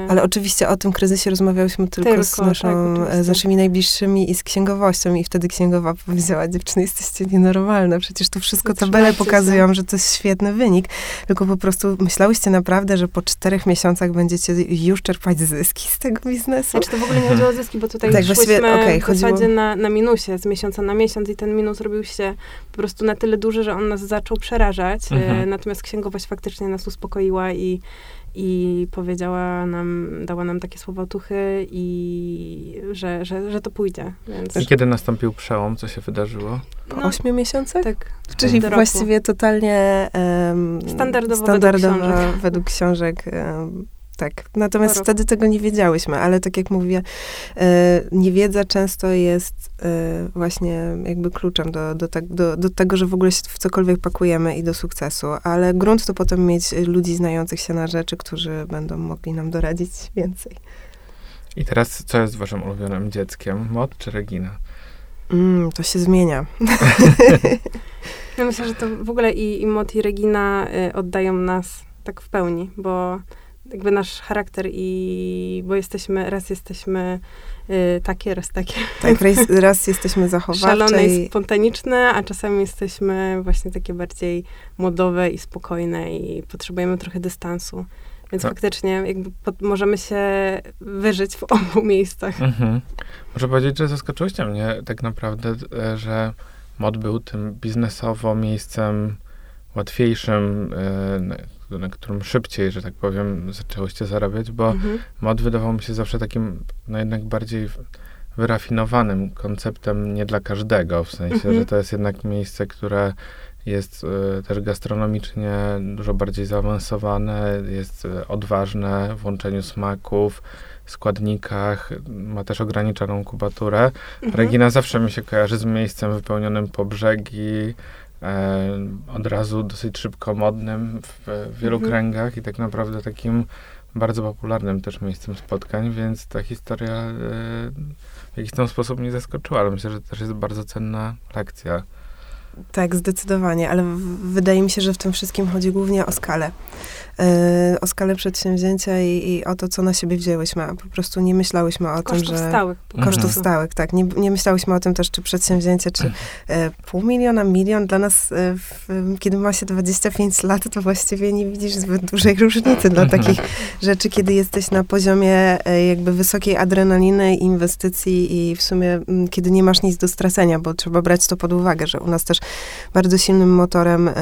Ale oczywiście o tym kryzysie rozmawiałyśmy tylko, tylko z, naszą, tak, z naszymi najbliższymi i z księgowością. I wtedy księgowa powiedziała, dziewczyny, jesteście nienormalne. Przecież tu wszystko tabele pokazują, że to jest świetny wynik. Tylko po prostu myślałyście naprawdę, że po czterech miesiącach będziecie już czerpać zyski z tego biznesu? Znaczy to w ogóle nie chodziło o zyski, bo tutaj tak, szłyśmy okay, w chodziło... zasadzie na, na minusie, z miesiąca na miesiąc i ten minus robił się po prostu na tyle duży, że on nas zaczął przerażać, mhm. natomiast księgowość faktycznie nas uspokoiła i, i powiedziała nam, dała nam takie słowa otuchy i że, że, że to pójdzie. Więc... I kiedy nastąpił przełom, co się wydarzyło? Po no, ośmiu miesiącach? Tak. Czyli właściwie roku. Totalnie um, standardowo, standardowo według książek. Według książek um, tak. Natomiast Poro. wtedy tego nie wiedziałyśmy, ale tak jak mówię, e, niewiedza często jest e, właśnie jakby kluczem do, do, te, do, do tego, że w ogóle się w cokolwiek pakujemy i do sukcesu, ale grunt to potem mieć ludzi znających się na rzeczy, którzy będą mogli nam doradzić więcej. I teraz co jest waszym ulubionym dzieckiem? Mod czy Regina? Mm, to się zmienia. Ja myślę, że to w ogóle i, i Mod i Regina y, oddają nas tak w pełni, bo jakby nasz charakter i... Bo jesteśmy, raz jesteśmy y, takie, raz takie. Tak, raz, raz jesteśmy zachowawcze. Szalone i spontaniczne, a czasami jesteśmy właśnie takie bardziej młodowe i spokojne i potrzebujemy trochę dystansu. Więc tak. Faktycznie jakby pod, możemy się wyżyć w obu miejscach. Mhm. Muszę powiedzieć, że zaskoczyłyście mnie tak naprawdę, że Mod był tym biznesowo miejscem łatwiejszym, y, na którym szybciej, że tak powiem, zaczęłyście zarabiać, bo mhm. Mod wydawał mi się zawsze takim, no jednak bardziej wyrafinowanym konceptem, nie dla każdego, w sensie, mhm. że to jest jednak miejsce, które jest y, też gastronomicznie dużo bardziej zaawansowane, jest y, odważne w łączeniu smaków, składnikach, ma też ograniczoną kubaturę. Mhm. Regina zawsze mi się kojarzy z miejscem wypełnionym po brzegi, od razu dosyć szybko modnym w, w wielu mhm. kręgach i tak naprawdę takim bardzo popularnym też miejscem spotkań, więc ta historia y, w jakiś tam sposób mnie zaskoczyła, ale myślę, że to też jest bardzo cenna lekcja. Tak, zdecydowanie, ale w, wydaje mi się, że w tym wszystkim chodzi głównie o skalę. Yy, o skalę przedsięwzięcia i, i o to, co na siebie wzięłyśmy. Po prostu nie myślałyśmy o kosztów tym, że... Stałych. Kosztów mhm. stałych, tak. Nie, nie myślałyśmy o tym też, czy przedsięwzięcie, czy yy, pół miliona, milion. Dla nas, yy, w, kiedy ma się dwadzieścia pięć lat, to właściwie nie widzisz zbyt dużej różnicy dla takich rzeczy, kiedy jesteś na poziomie yy, jakby wysokiej adrenaliny, inwestycji i w sumie yy, kiedy nie masz nic do stracenia, bo trzeba brać to pod uwagę, że u nas też bardzo silnym motorem y,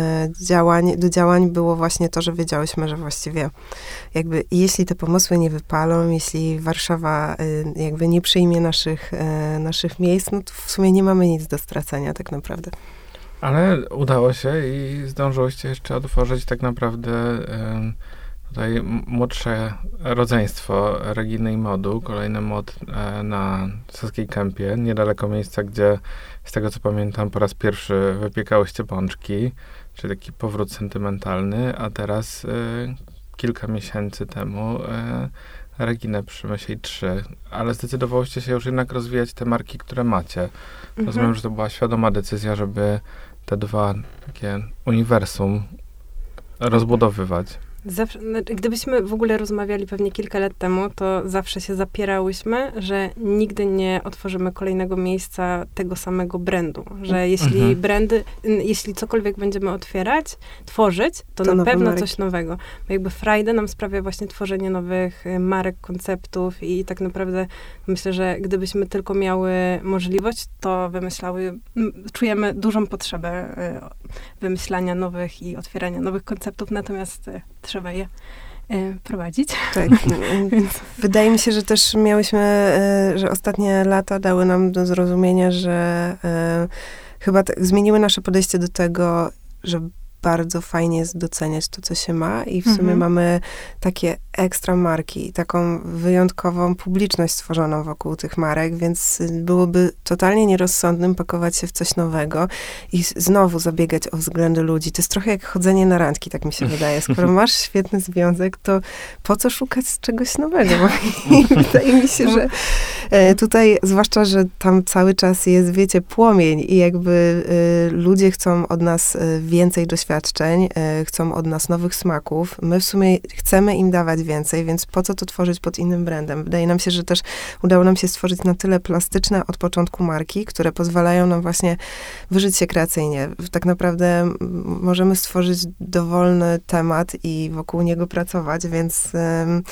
działań, do działań było właśnie to, że wiedziałyśmy, że właściwie jakby jeśli te pomysły nie wypalą, jeśli Warszawa y, jakby nie przyjmie naszych, y, naszych miejsc, no to w sumie nie mamy nic do stracenia tak naprawdę. Ale udało się i zdążyłyście jeszcze otworzyć tak naprawdę y, tutaj młodsze rodzeństwo Reginy i Modu, kolejny Mod y, na Czeskiej Kępie, niedaleko miejsca, gdzie z tego, co pamiętam, po raz pierwszy wypiekałyście pączki, czyli taki powrót sentymentalny, a teraz y, kilka miesięcy temu y, Reginę przy Myśli trzy, ale zdecydowałyście się już jednak rozwijać te marki, które macie. Mhm. Rozumiem, że to była świadoma decyzja, żeby te dwa takie uniwersum rozbudowywać. Zawsze, gdybyśmy w ogóle rozmawiali pewnie kilka lat temu, to zawsze się zapierałyśmy, że nigdy nie otworzymy kolejnego miejsca tego samego brandu, że jeśli mhm. brandy, jeśli cokolwiek będziemy otwierać, tworzyć, to, to na pewno marki. Coś nowego. Jakby frajdę nam sprawia właśnie tworzenie nowych marek, konceptów i tak naprawdę myślę, że gdybyśmy tylko miały możliwość, to wymyślały, czujemy dużą potrzebę wymyślania nowych i otwierania nowych konceptów, natomiast trzeba je y, prowadzić. Tak. Wydaje mi się, że też miałyśmy, y, że ostatnie lata dały nam do zrozumienia, że y, chyba t- zmieniły nasze podejście do tego, że bardzo fajnie jest doceniać to, co się ma i w sumie mhm. mamy takie ekstra marki i taką wyjątkową publiczność stworzoną wokół tych marek, więc byłoby totalnie nierozsądnym pakować się w coś nowego i znowu zabiegać o względy ludzi. To jest trochę jak chodzenie na randki, tak mi się wydaje. Skoro masz świetny związek, to po co szukać czegoś nowego? I wydaje mi się, że tutaj, zwłaszcza, że tam cały czas jest, wiecie, płomień i jakby y, ludzie chcą od nas więcej doświadczenia, doświadczeń, chcą od nas nowych smaków. My w sumie chcemy im dawać więcej, więc po co to tworzyć pod innym brandem? Wydaje nam się, że też udało nam się stworzyć na tyle plastyczne od początku marki, które pozwalają nam właśnie wyżyć się kreacyjnie. Tak naprawdę możemy stworzyć dowolny temat i wokół niego pracować, więc um,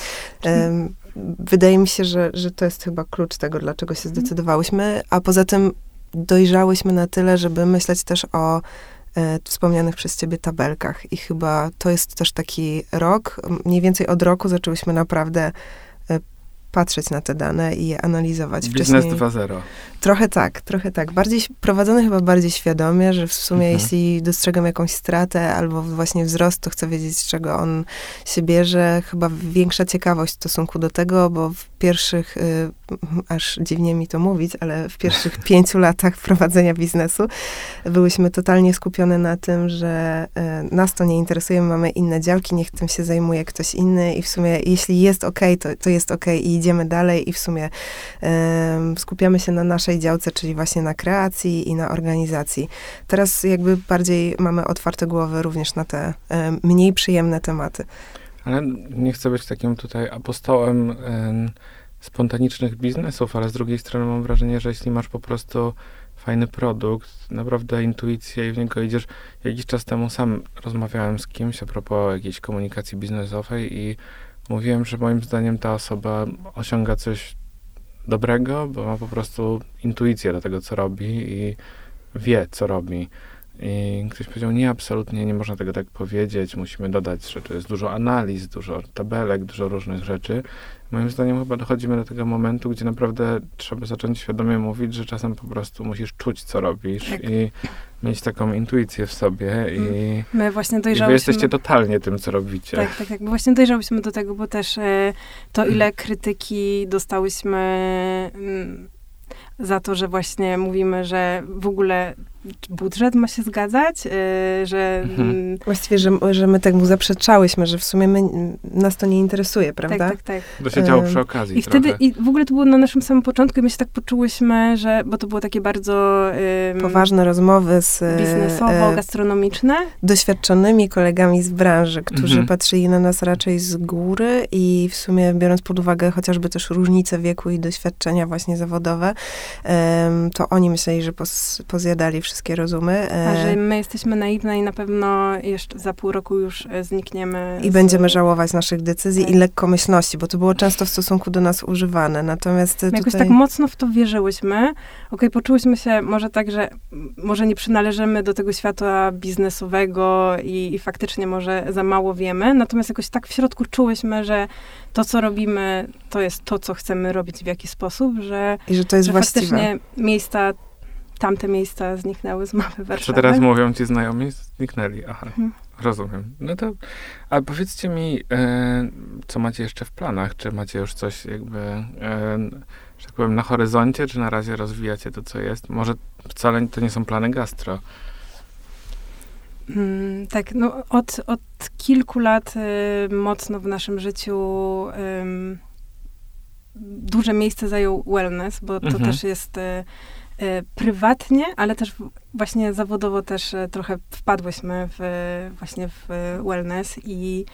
um, wydaje mi się, że, że to jest chyba klucz tego, dlaczego się zdecydowałyśmy, a poza tym dojrzałyśmy na tyle, żeby myśleć też o e, wspomnianych przez ciebie tabelkach i chyba to jest też taki rok, mniej więcej od roku zaczęłyśmy naprawdę e, patrzeć na te dane i je analizować. Biznes dwa zero. Trochę tak, trochę tak. Bardziej prowadzony chyba bardziej świadomie, że w sumie mhm. jeśli dostrzegam jakąś stratę albo właśnie wzrost, to chcę wiedzieć, z czego on się bierze. Chyba większa ciekawość w stosunku do tego, bo w pierwszych, y, aż dziwnie mi to mówić, ale w pierwszych pięciu latach prowadzenia biznesu byłyśmy totalnie skupione na tym, że y, nas to nie interesuje, mamy inne działki, niech tym się zajmuje ktoś inny i w sumie jeśli jest okej, okay, to, to jest okej okay i idziemy dalej i w sumie y, skupiamy się na naszej działce, czyli właśnie na kreacji i na organizacji. Teraz jakby bardziej mamy otwarte głowy również na te y, mniej przyjemne tematy. Ale nie chcę być takim tutaj apostołem y, spontanicznych biznesów, ale z drugiej strony mam wrażenie, że jeśli masz po prostu fajny produkt, naprawdę intuicję i w niego idziesz. Jakiś czas temu sam rozmawiałem z kimś a propos jakiejś komunikacji biznesowej i mówiłem, że moim zdaniem ta osoba osiąga coś dobrego, bo ma po prostu intuicję do tego, co robi i wie, co robi. I ktoś powiedział, nie, absolutnie nie można tego tak powiedzieć, musimy dodać, że to jest dużo analiz, dużo tabelek, dużo różnych rzeczy. Moim zdaniem chyba dochodzimy do tego momentu, gdzie naprawdę trzeba zacząć świadomie mówić, że czasem po prostu musisz czuć, co robisz tak. I mieć taką intuicję w sobie i, my właśnie dojrzałyśmy, i wy jesteście totalnie tym, co robicie. Tak, tak, tak. My właśnie dojrzałyśmy do tego, bo też y, to, ile krytyki dostałyśmy y, za to, że właśnie mówimy, że w ogóle budżet ma się zgadzać, yy, że... Mhm. Właściwie, że, że my tak mu zaprzeczałyśmy, że w sumie my, nas to nie interesuje, prawda? Tak, tak, tak. To się działo przy okazji I trochę. Wtedy, i w ogóle to było na naszym samym początku i my się tak poczułyśmy, że, bo to było takie bardzo... Yy, Poważne rozmowy z... Biznesowo, yy, gastronomiczne. Doświadczonymi kolegami z branży, którzy mhm. patrzyli na nas raczej z góry i w sumie biorąc pod uwagę chociażby też różnice wieku i doświadczenia właśnie zawodowe, yy, to oni myśleli, że poz, pozjadali wszystkie rozumy. A że my jesteśmy naiwne i na pewno jeszcze za pół roku już znikniemy. I z... będziemy żałować naszych decyzji tak. i lekkomyślności, bo to było często w stosunku do nas używane. Natomiast my tutaj... jakoś tak mocno w to wierzyłyśmy. Okej, poczułyśmy się może tak, że może nie przynależymy do tego świata biznesowego i, i faktycznie może za mało wiemy. Natomiast jakoś tak w środku czułyśmy, że to, co robimy, to jest to, co chcemy robić w jakiś sposób, że, i że to jest że właściwe. Faktycznie miejsca tamte miejsca zniknęły z mapy Warszawy. Czy teraz mówią ci znajomi? Zniknęli. Aha, mhm. rozumiem. No to, a powiedzcie mi, e, co macie jeszcze w planach? Czy macie już coś jakby, e, że tak powiem, na horyzoncie, czy na razie rozwijacie to, co jest? Może wcale to nie są plany gastro. Mm, tak, no od, od kilku lat y, mocno w naszym życiu y, duże miejsce zajął wellness, bo to mhm. też jest... Y, prywatnie, ale też właśnie zawodowo też trochę wpadłyśmy w, właśnie w wellness i,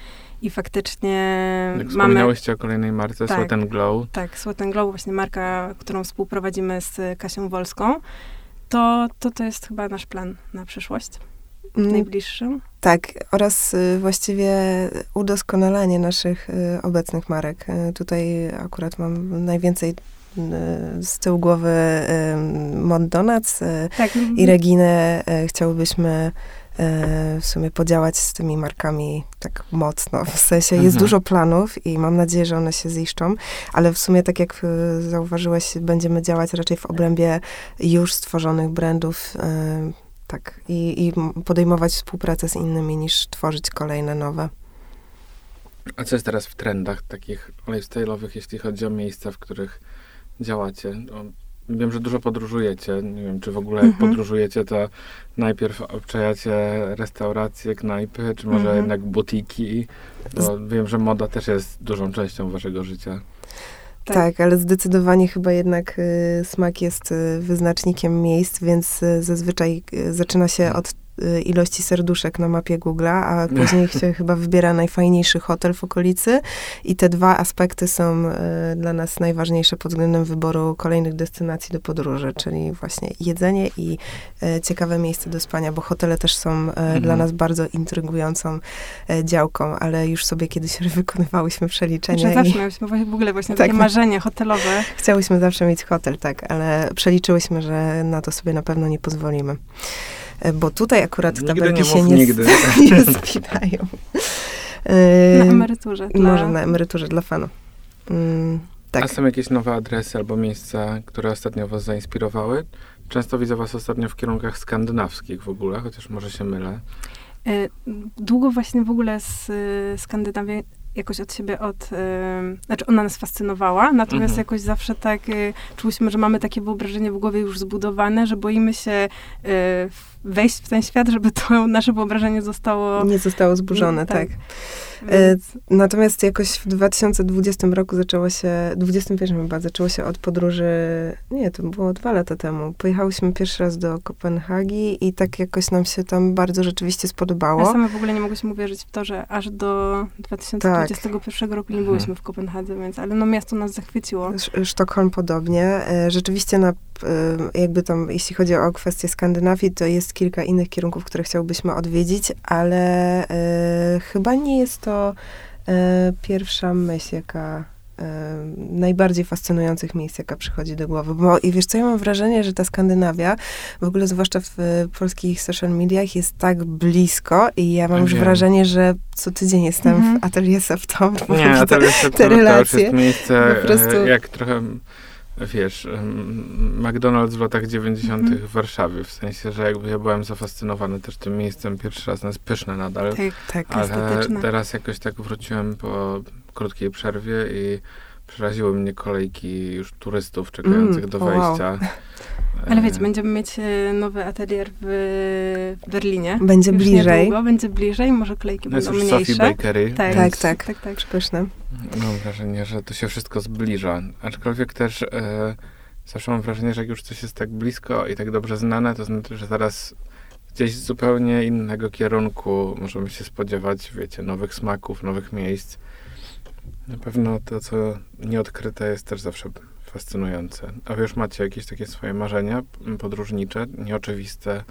i faktycznie Jak mamy... Wspominałyście o kolejnej marce, tak, Sweat Glow. Tak, Sweat Glow, właśnie marka, którą współprowadzimy z Kasią Wolską. To, to, to jest chyba nasz plan na przyszłość, mm. najbliższą. Tak, oraz y, właściwie udoskonalanie naszych y, obecnych marek. Y, tutaj akurat mam najwięcej z tyłu głowy y, Mod Donuts y, tak. i Reginę y, chciałybyśmy y, w sumie podziałać z tymi markami tak mocno. W sensie jest mhm. dużo planów i mam nadzieję, że one się ziszczą, ale w sumie tak jak y, zauważyłeś, będziemy działać raczej w obrębie już stworzonych brandów. Y, tak. I, I podejmować współpracę z innymi niż tworzyć kolejne nowe. A co jest teraz w trendach takich lifestyle'owych, jeśli chodzi o miejsca, w których działacie? Wiem, że dużo podróżujecie. Nie wiem, czy w ogóle jak mhm. podróżujecie, to najpierw obczajacie restauracje, knajpy, czy może mhm. jednak butiki? Bo wiem, że moda też jest dużą częścią waszego życia. Tak. tak, ale zdecydowanie chyba jednak y, smak jest y, wyznacznikiem miejsc, więc y, zazwyczaj y, zaczyna się od ilości serduszek na mapie Google'a, a później się chyba wybiera najfajniejszy hotel w okolicy i te dwa aspekty są y, dla nas najważniejsze pod względem wyboru kolejnych destynacji do podróży, czyli właśnie jedzenie i y, ciekawe miejsce do spania, bo hotele też są y, mhm. dla nas bardzo intrygującą y, działką, ale już sobie kiedyś wykonywałyśmy przeliczenia. Znaczy, zawsze i... miałyśmy w ogóle właśnie tak, takie marzenie hotelowe. Chciałyśmy zawsze mieć hotel, tak, ale przeliczyłyśmy, że na to sobie na pewno nie pozwolimy. Bo tutaj akurat nigdy tabelki nie się nie, z, nie spinają. Na emeryturze. Dla... Może na emeryturze dla fanów. Mm, tak. A są jakieś nowe adresy albo miejsca, które ostatnio was zainspirowały? Często widzę was ostatnio w kierunkach skandynawskich w ogóle, chociaż może się mylę. Długo właśnie w ogóle z Skandynawii jakoś od siebie od... Yy, znaczy ona nas fascynowała, natomiast mhm. jakoś zawsze tak yy, czuliśmy, że mamy takie wyobrażenie w głowie już zbudowane, że boimy się yy, wejść w ten świat, żeby to nasze wyobrażenie zostało... Nie zostało zburzone, no, tak. tak. Więc... Natomiast jakoś w dwa tysiące dwudziestym roku zaczęło się, dwudziestym pierwszym chyba, zaczęło się od podróży, nie, to było dwa lata temu. Pojechałyśmy pierwszy raz do Kopenhagi i tak jakoś nam się tam bardzo rzeczywiście spodobało. Ja sama w ogóle nie mogłyśmy uwierzyć w to, że aż do dwa tysiące dwudziestego pierwszego tak. roku nie byłyśmy w Kopenhadze, więc, ale no miasto nas zachwyciło. Sz- Sztokholm podobnie. Rzeczywiście na jakby tam, jeśli chodzi o kwestię Skandynawii, to jest kilka innych kierunków, które chciałbyśmy odwiedzić, ale y, chyba nie jest to y, pierwsza myśl, jaka y, najbardziej fascynujących miejsc, jaka przychodzi do głowy. Bo i wiesz co, ja mam wrażenie, że ta Skandynawia, w ogóle zwłaszcza w y, polskich social mediach, jest tak blisko i ja mam już Wiem. wrażenie, że co tydzień jestem mhm. w atelier Saptomr. Nie, atelier Saptomr to już jest miejsce, po prostu... jak trochę... Wiesz, McDonald's w latach dziewięćdziesiątych mm. w Warszawie, w sensie, że jakby ja byłem zafascynowany też tym miejscem pierwszy raz, no jest pyszne nadal, tak, tak, ale estetyczne. Teraz jakoś tak wróciłem po krótkiej przerwie i przeraziły mnie kolejki już turystów czekających mm, do wejścia. Wow. Ale wiecie, będziemy mieć nowy atelier w, w Berlinie. Będzie już bliżej. Niedługo, będzie bliżej, może kolejki no będą mniejsze. Jest już Sophie Bakery. Tak, tak, tak, tak, tak. Przepyszne. Mam wrażenie, że to się wszystko zbliża. Aczkolwiek też e, zawsze mam wrażenie, że jak już coś jest tak blisko i tak dobrze znane, to znaczy, że zaraz gdzieś z zupełnie innego kierunku możemy się spodziewać, wiecie, nowych smaków, nowych miejsc. Na pewno to, co nieodkryte, jest też zawsze fascynujące. A wy już macie jakieś takie swoje marzenia podróżnicze, nieoczywiste,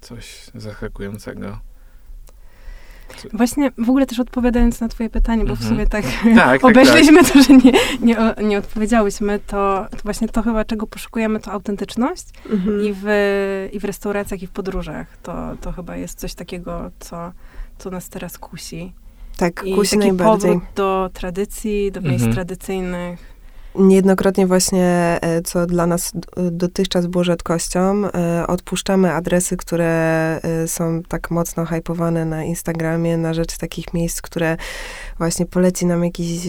coś zaskakującego? Co? Właśnie w ogóle też odpowiadając na twoje pytanie, bo mm-hmm. w sumie tak, tak obeszliśmy tak, tak. to, że nie, nie, nie odpowiedziałyśmy, to, to właśnie to chyba, czego poszukujemy, to autentyczność mm-hmm. i, w, i w restauracjach, i w podróżach. To, to chyba jest coś takiego, co, co nas teraz kusi. Tak, i kusi taki powrót do tradycji, do miejsc mhm. tradycyjnych. Niejednokrotnie właśnie, co dla nas dotychczas było rzadkością, odpuszczamy adresy, które są tak mocno hypowane na Instagramie na rzecz takich miejsc, które właśnie poleci nam jakiś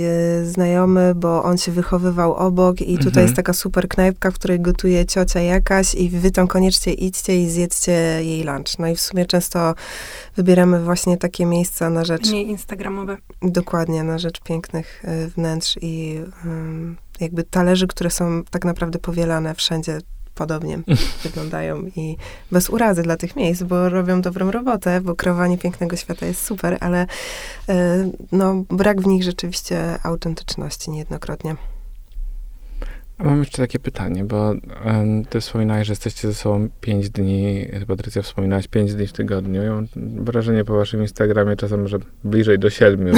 znajomy, bo on się wychowywał obok i tutaj mhm. jest taka super knajpka, w której gotuje ciocia jakaś i wy tam koniecznie idźcie i zjedzcie jej lunch. No i w sumie często wybieramy właśnie takie miejsca na rzecz... Mniej instagramowe. Dokładnie, na rzecz pięknych wnętrz i... Um, jakby talerzy, które są tak naprawdę powielane wszędzie podobnie wyglądają i bez urazy dla tych miejsc, bo robią dobrą robotę, bo kreowanie pięknego świata jest super, ale yy, no, brak w nich rzeczywiście autentyczności niejednokrotnie. A mam jeszcze takie pytanie, bo yy, ty wspominałaś, że jesteście ze sobą pięć dni, Patrycja wspominałaś, pięć dni w tygodniu. Ja mam wrażenie po waszym Instagramie czasem, że bliżej do siedmiu.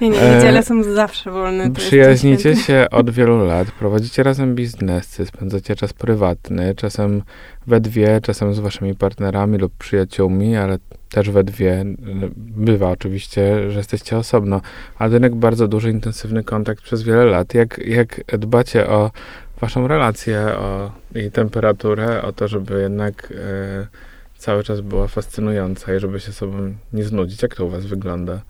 Nie, nie, niedziele są zawsze wolne. Przyjaźnicie się od wielu lat, prowadzicie razem biznesy, spędzacie czas prywatny, czasem we dwie, czasem z waszymi partnerami lub przyjaciółmi, ale też we dwie. Bywa oczywiście, że jesteście osobno. A jednak bardzo duży, intensywny kontakt przez wiele lat. Jak, jak dbacie o waszą relację, o jej temperaturę, o to, żeby jednak y, cały czas była fascynująca i żeby się sobą nie znudzić? Jak to u was wygląda?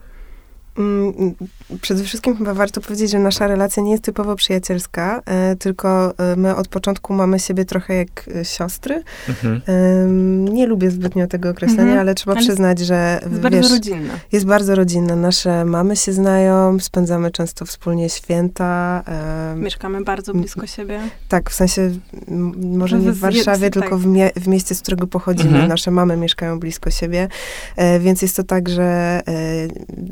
Przede wszystkim chyba warto powiedzieć, że nasza relacja nie jest typowo przyjacielska, tylko my od początku mamy siebie trochę jak siostry. Mhm. Nie lubię zbytnio tego określenia, mhm. ale trzeba ale przyznać, że jest, wiesz, bardzo rodzinna. Jest bardzo rodzinna. Nasze mamy się znają, spędzamy często wspólnie święta. Mieszkamy bardzo blisko siebie. Tak, w sensie może nie w Warszawie, tylko tak. w, mie- w mieście, z którego pochodzimy. Mhm. Nasze mamy mieszkają blisko siebie, więc jest to tak, że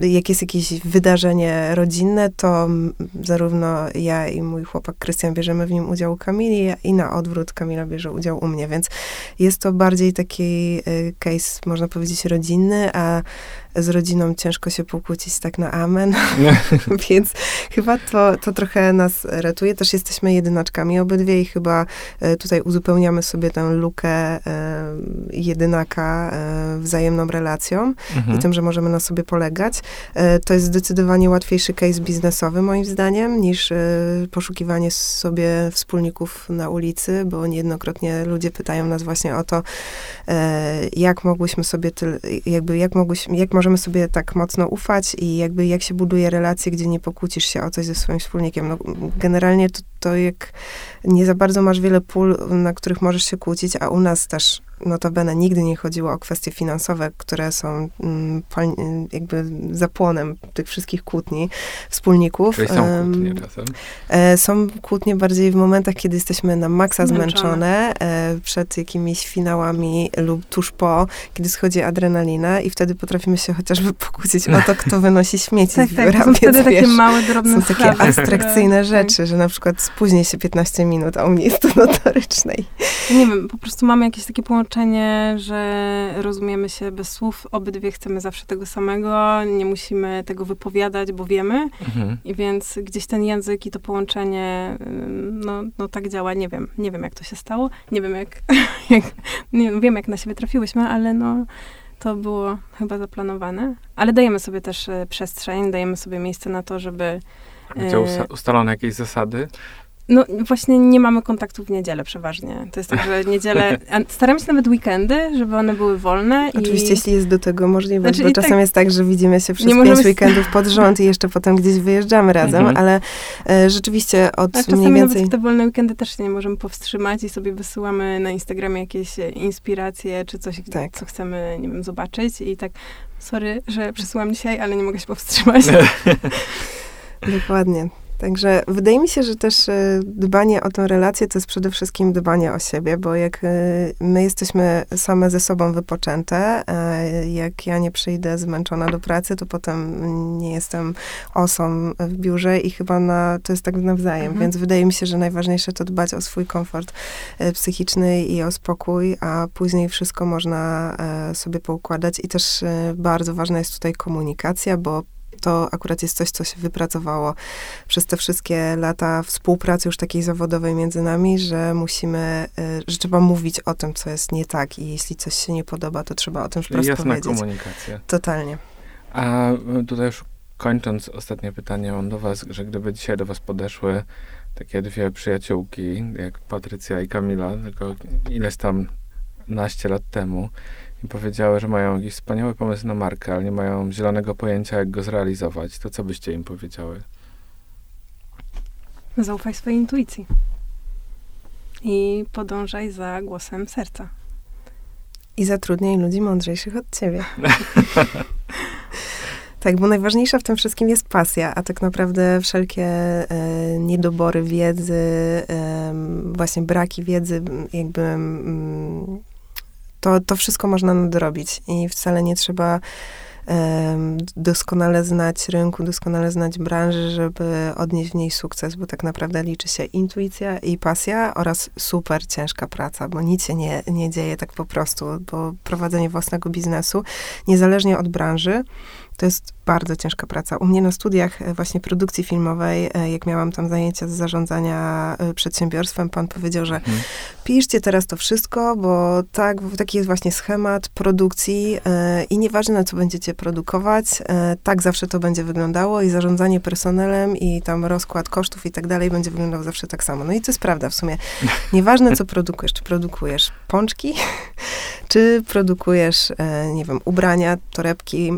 jak jest jakieś wydarzenie rodzinne, to zarówno ja i mój chłopak Krystian bierzemy w nim udział u Kamili i na odwrót Kamila bierze udział u mnie, więc jest to bardziej taki case, można powiedzieć, rodzinny, a z rodziną ciężko się pokłócić tak na amen, więc chyba to, to trochę nas ratuje. Też jesteśmy jedynaczkami obydwie i chyba tutaj uzupełniamy sobie tę lukę jedynaka wzajemną relacją mhm. i tym, że możemy na sobie polegać. To jest zdecydowanie łatwiejszy case biznesowy, moim zdaniem, niż poszukiwanie sobie wspólników na ulicy, bo niejednokrotnie ludzie pytają nas właśnie o to, jak mogłyśmy sobie, tyl, jakby jak mogłyśmy, jak możemy sobie tak mocno ufać i jakby jak się buduje relacje, gdzie nie pokłócisz się o coś ze swoim wspólnikiem. No, generalnie to, to jak nie za bardzo masz wiele pól, na których możesz się kłócić, a u nas też notabene nigdy nie chodziło o kwestie finansowe, które są mm, jakby zapłonem tych wszystkich kłótni wspólników. Czyli są kłótnie czasem? E, są kłótnie bardziej w momentach, kiedy jesteśmy na maksa zmęczone, e, przed jakimiś finałami lub tuż po, kiedy schodzi adrenalina i wtedy potrafimy się chociażby pokłócić o to, kto wynosi śmieci tak, z biura. Tak, są wtedy wiesz, takie małe, drobne są sprawy, takie abstrakcyjne tak. rzeczy, że na przykład spóźni się piętnaście minut, a u mnie jest to notoryczne. Nie wiem, po prostu mamy jakieś takie połączenie, że rozumiemy się bez słów, obydwie chcemy zawsze tego samego, nie musimy tego wypowiadać, bo wiemy. Mhm. I więc gdzieś ten język i to połączenie, no, no tak działa, nie wiem. Nie wiem, jak to się stało, nie wiem, jak, jak nie wiem, jak na siebie trafiłyśmy, ale no, to było chyba zaplanowane. Ale dajemy sobie też przestrzeń, dajemy sobie miejsce na to, żeby... Macie usta- ustalone jakieś zasady? No właśnie nie mamy kontaktu w niedzielę przeważnie. To jest tak, że niedzielę... Staramy się nawet weekendy, żeby one były wolne. Oczywiście, i... jeśli jest do tego możliwość, znaczy, bo czasem tak... jest tak, że widzimy się przez pięć się... weekendów pod rząd i jeszcze potem gdzieś wyjeżdżamy razem, mhm. ale e, rzeczywiście od mniej więcej... A czasami nawet w te wolne weekendy też się nie możemy powstrzymać i sobie wysyłamy na Instagramie jakieś inspiracje, czy coś, tak. co chcemy, nie wiem, zobaczyć i tak, sorry, że przesyłam dzisiaj, ale nie mogę się powstrzymać. Dokładnie. Także wydaje mi się, że też dbanie o tę relację to jest przede wszystkim dbanie o siebie, bo jak my jesteśmy same ze sobą wypoczęte, jak ja nie przyjdę zmęczona do pracy, to potem nie jestem osą w biurze i chyba na, to jest tak nawzajem. Mhm. Więc wydaje mi się, że najważniejsze to dbać o swój komfort psychiczny i o spokój, a później wszystko można sobie poukładać. I też bardzo ważna jest tutaj komunikacja, bo to akurat jest coś, co się wypracowało przez te wszystkie lata współpracy już takiej zawodowej między nami, że musimy, że trzeba mówić o tym, co jest nie tak i jeśli coś się nie podoba, to trzeba o tym wprost powiedzieć. Jasna komunikacja. Totalnie. A tutaj już kończąc, ostatnie pytanie mam do was, że gdyby dzisiaj do was podeszły takie dwie przyjaciółki, jak Patrycja i Kamila, tylko ileś tam naście lat temu, i powiedziały, że mają jakiś wspaniały pomysł na markę, ale nie mają zielonego pojęcia, jak go zrealizować, to co byście im powiedziały? Zaufaj swojej intuicji. I podążaj za głosem serca. I zatrudniaj ludzi mądrzejszych od ciebie. Tak, bo najważniejsza w tym wszystkim jest pasja, a tak naprawdę wszelkie e, niedobory wiedzy, e, właśnie braki wiedzy, jakby... Mm, To, to wszystko można nadrobić i wcale nie trzeba um, doskonale znać rynku, doskonale znać branży, żeby odnieść w niej sukces, bo tak naprawdę liczy się intuicja i pasja oraz super ciężka praca, bo nic się nie, nie dzieje tak po prostu, bo prowadzenie własnego biznesu, niezależnie od branży, to jest bardzo ciężka praca. U mnie na studiach właśnie produkcji filmowej, jak miałam tam zajęcia z zarządzania przedsiębiorstwem, pan powiedział, że hmm. piszcie teraz to wszystko, bo tak, taki jest właśnie schemat produkcji i nieważne, co będziecie produkować, tak zawsze to będzie wyglądało i zarządzanie personelem i tam rozkład kosztów i tak dalej będzie wyglądał zawsze tak samo. No i to jest prawda w sumie. Nieważne, co produkujesz, czy produkujesz pączki, czy produkujesz, nie wiem, ubrania, torebki,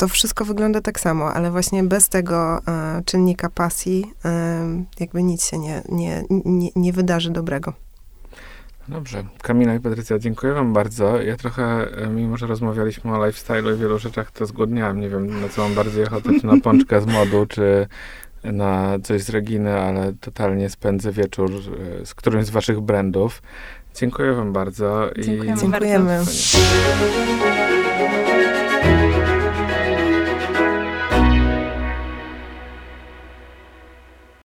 to wszystko wygląda tak samo, ale właśnie bez tego e, czynnika pasji e, jakby nic się nie, nie, nie, nie wydarzy dobrego. Dobrze. Kamila i Patrycja, dziękuję wam bardzo. Ja trochę, mimo że rozmawialiśmy o lifestyle'u i wielu rzeczach, to zgłodniałem. Nie wiem, na co mam bardziej ochotę, czy na pączkę z modu, czy na coś z Reginy, ale totalnie spędzę wieczór z którymś z waszych brandów. Dziękuję wam bardzo. Dziękujemy. I... Dziękujemy.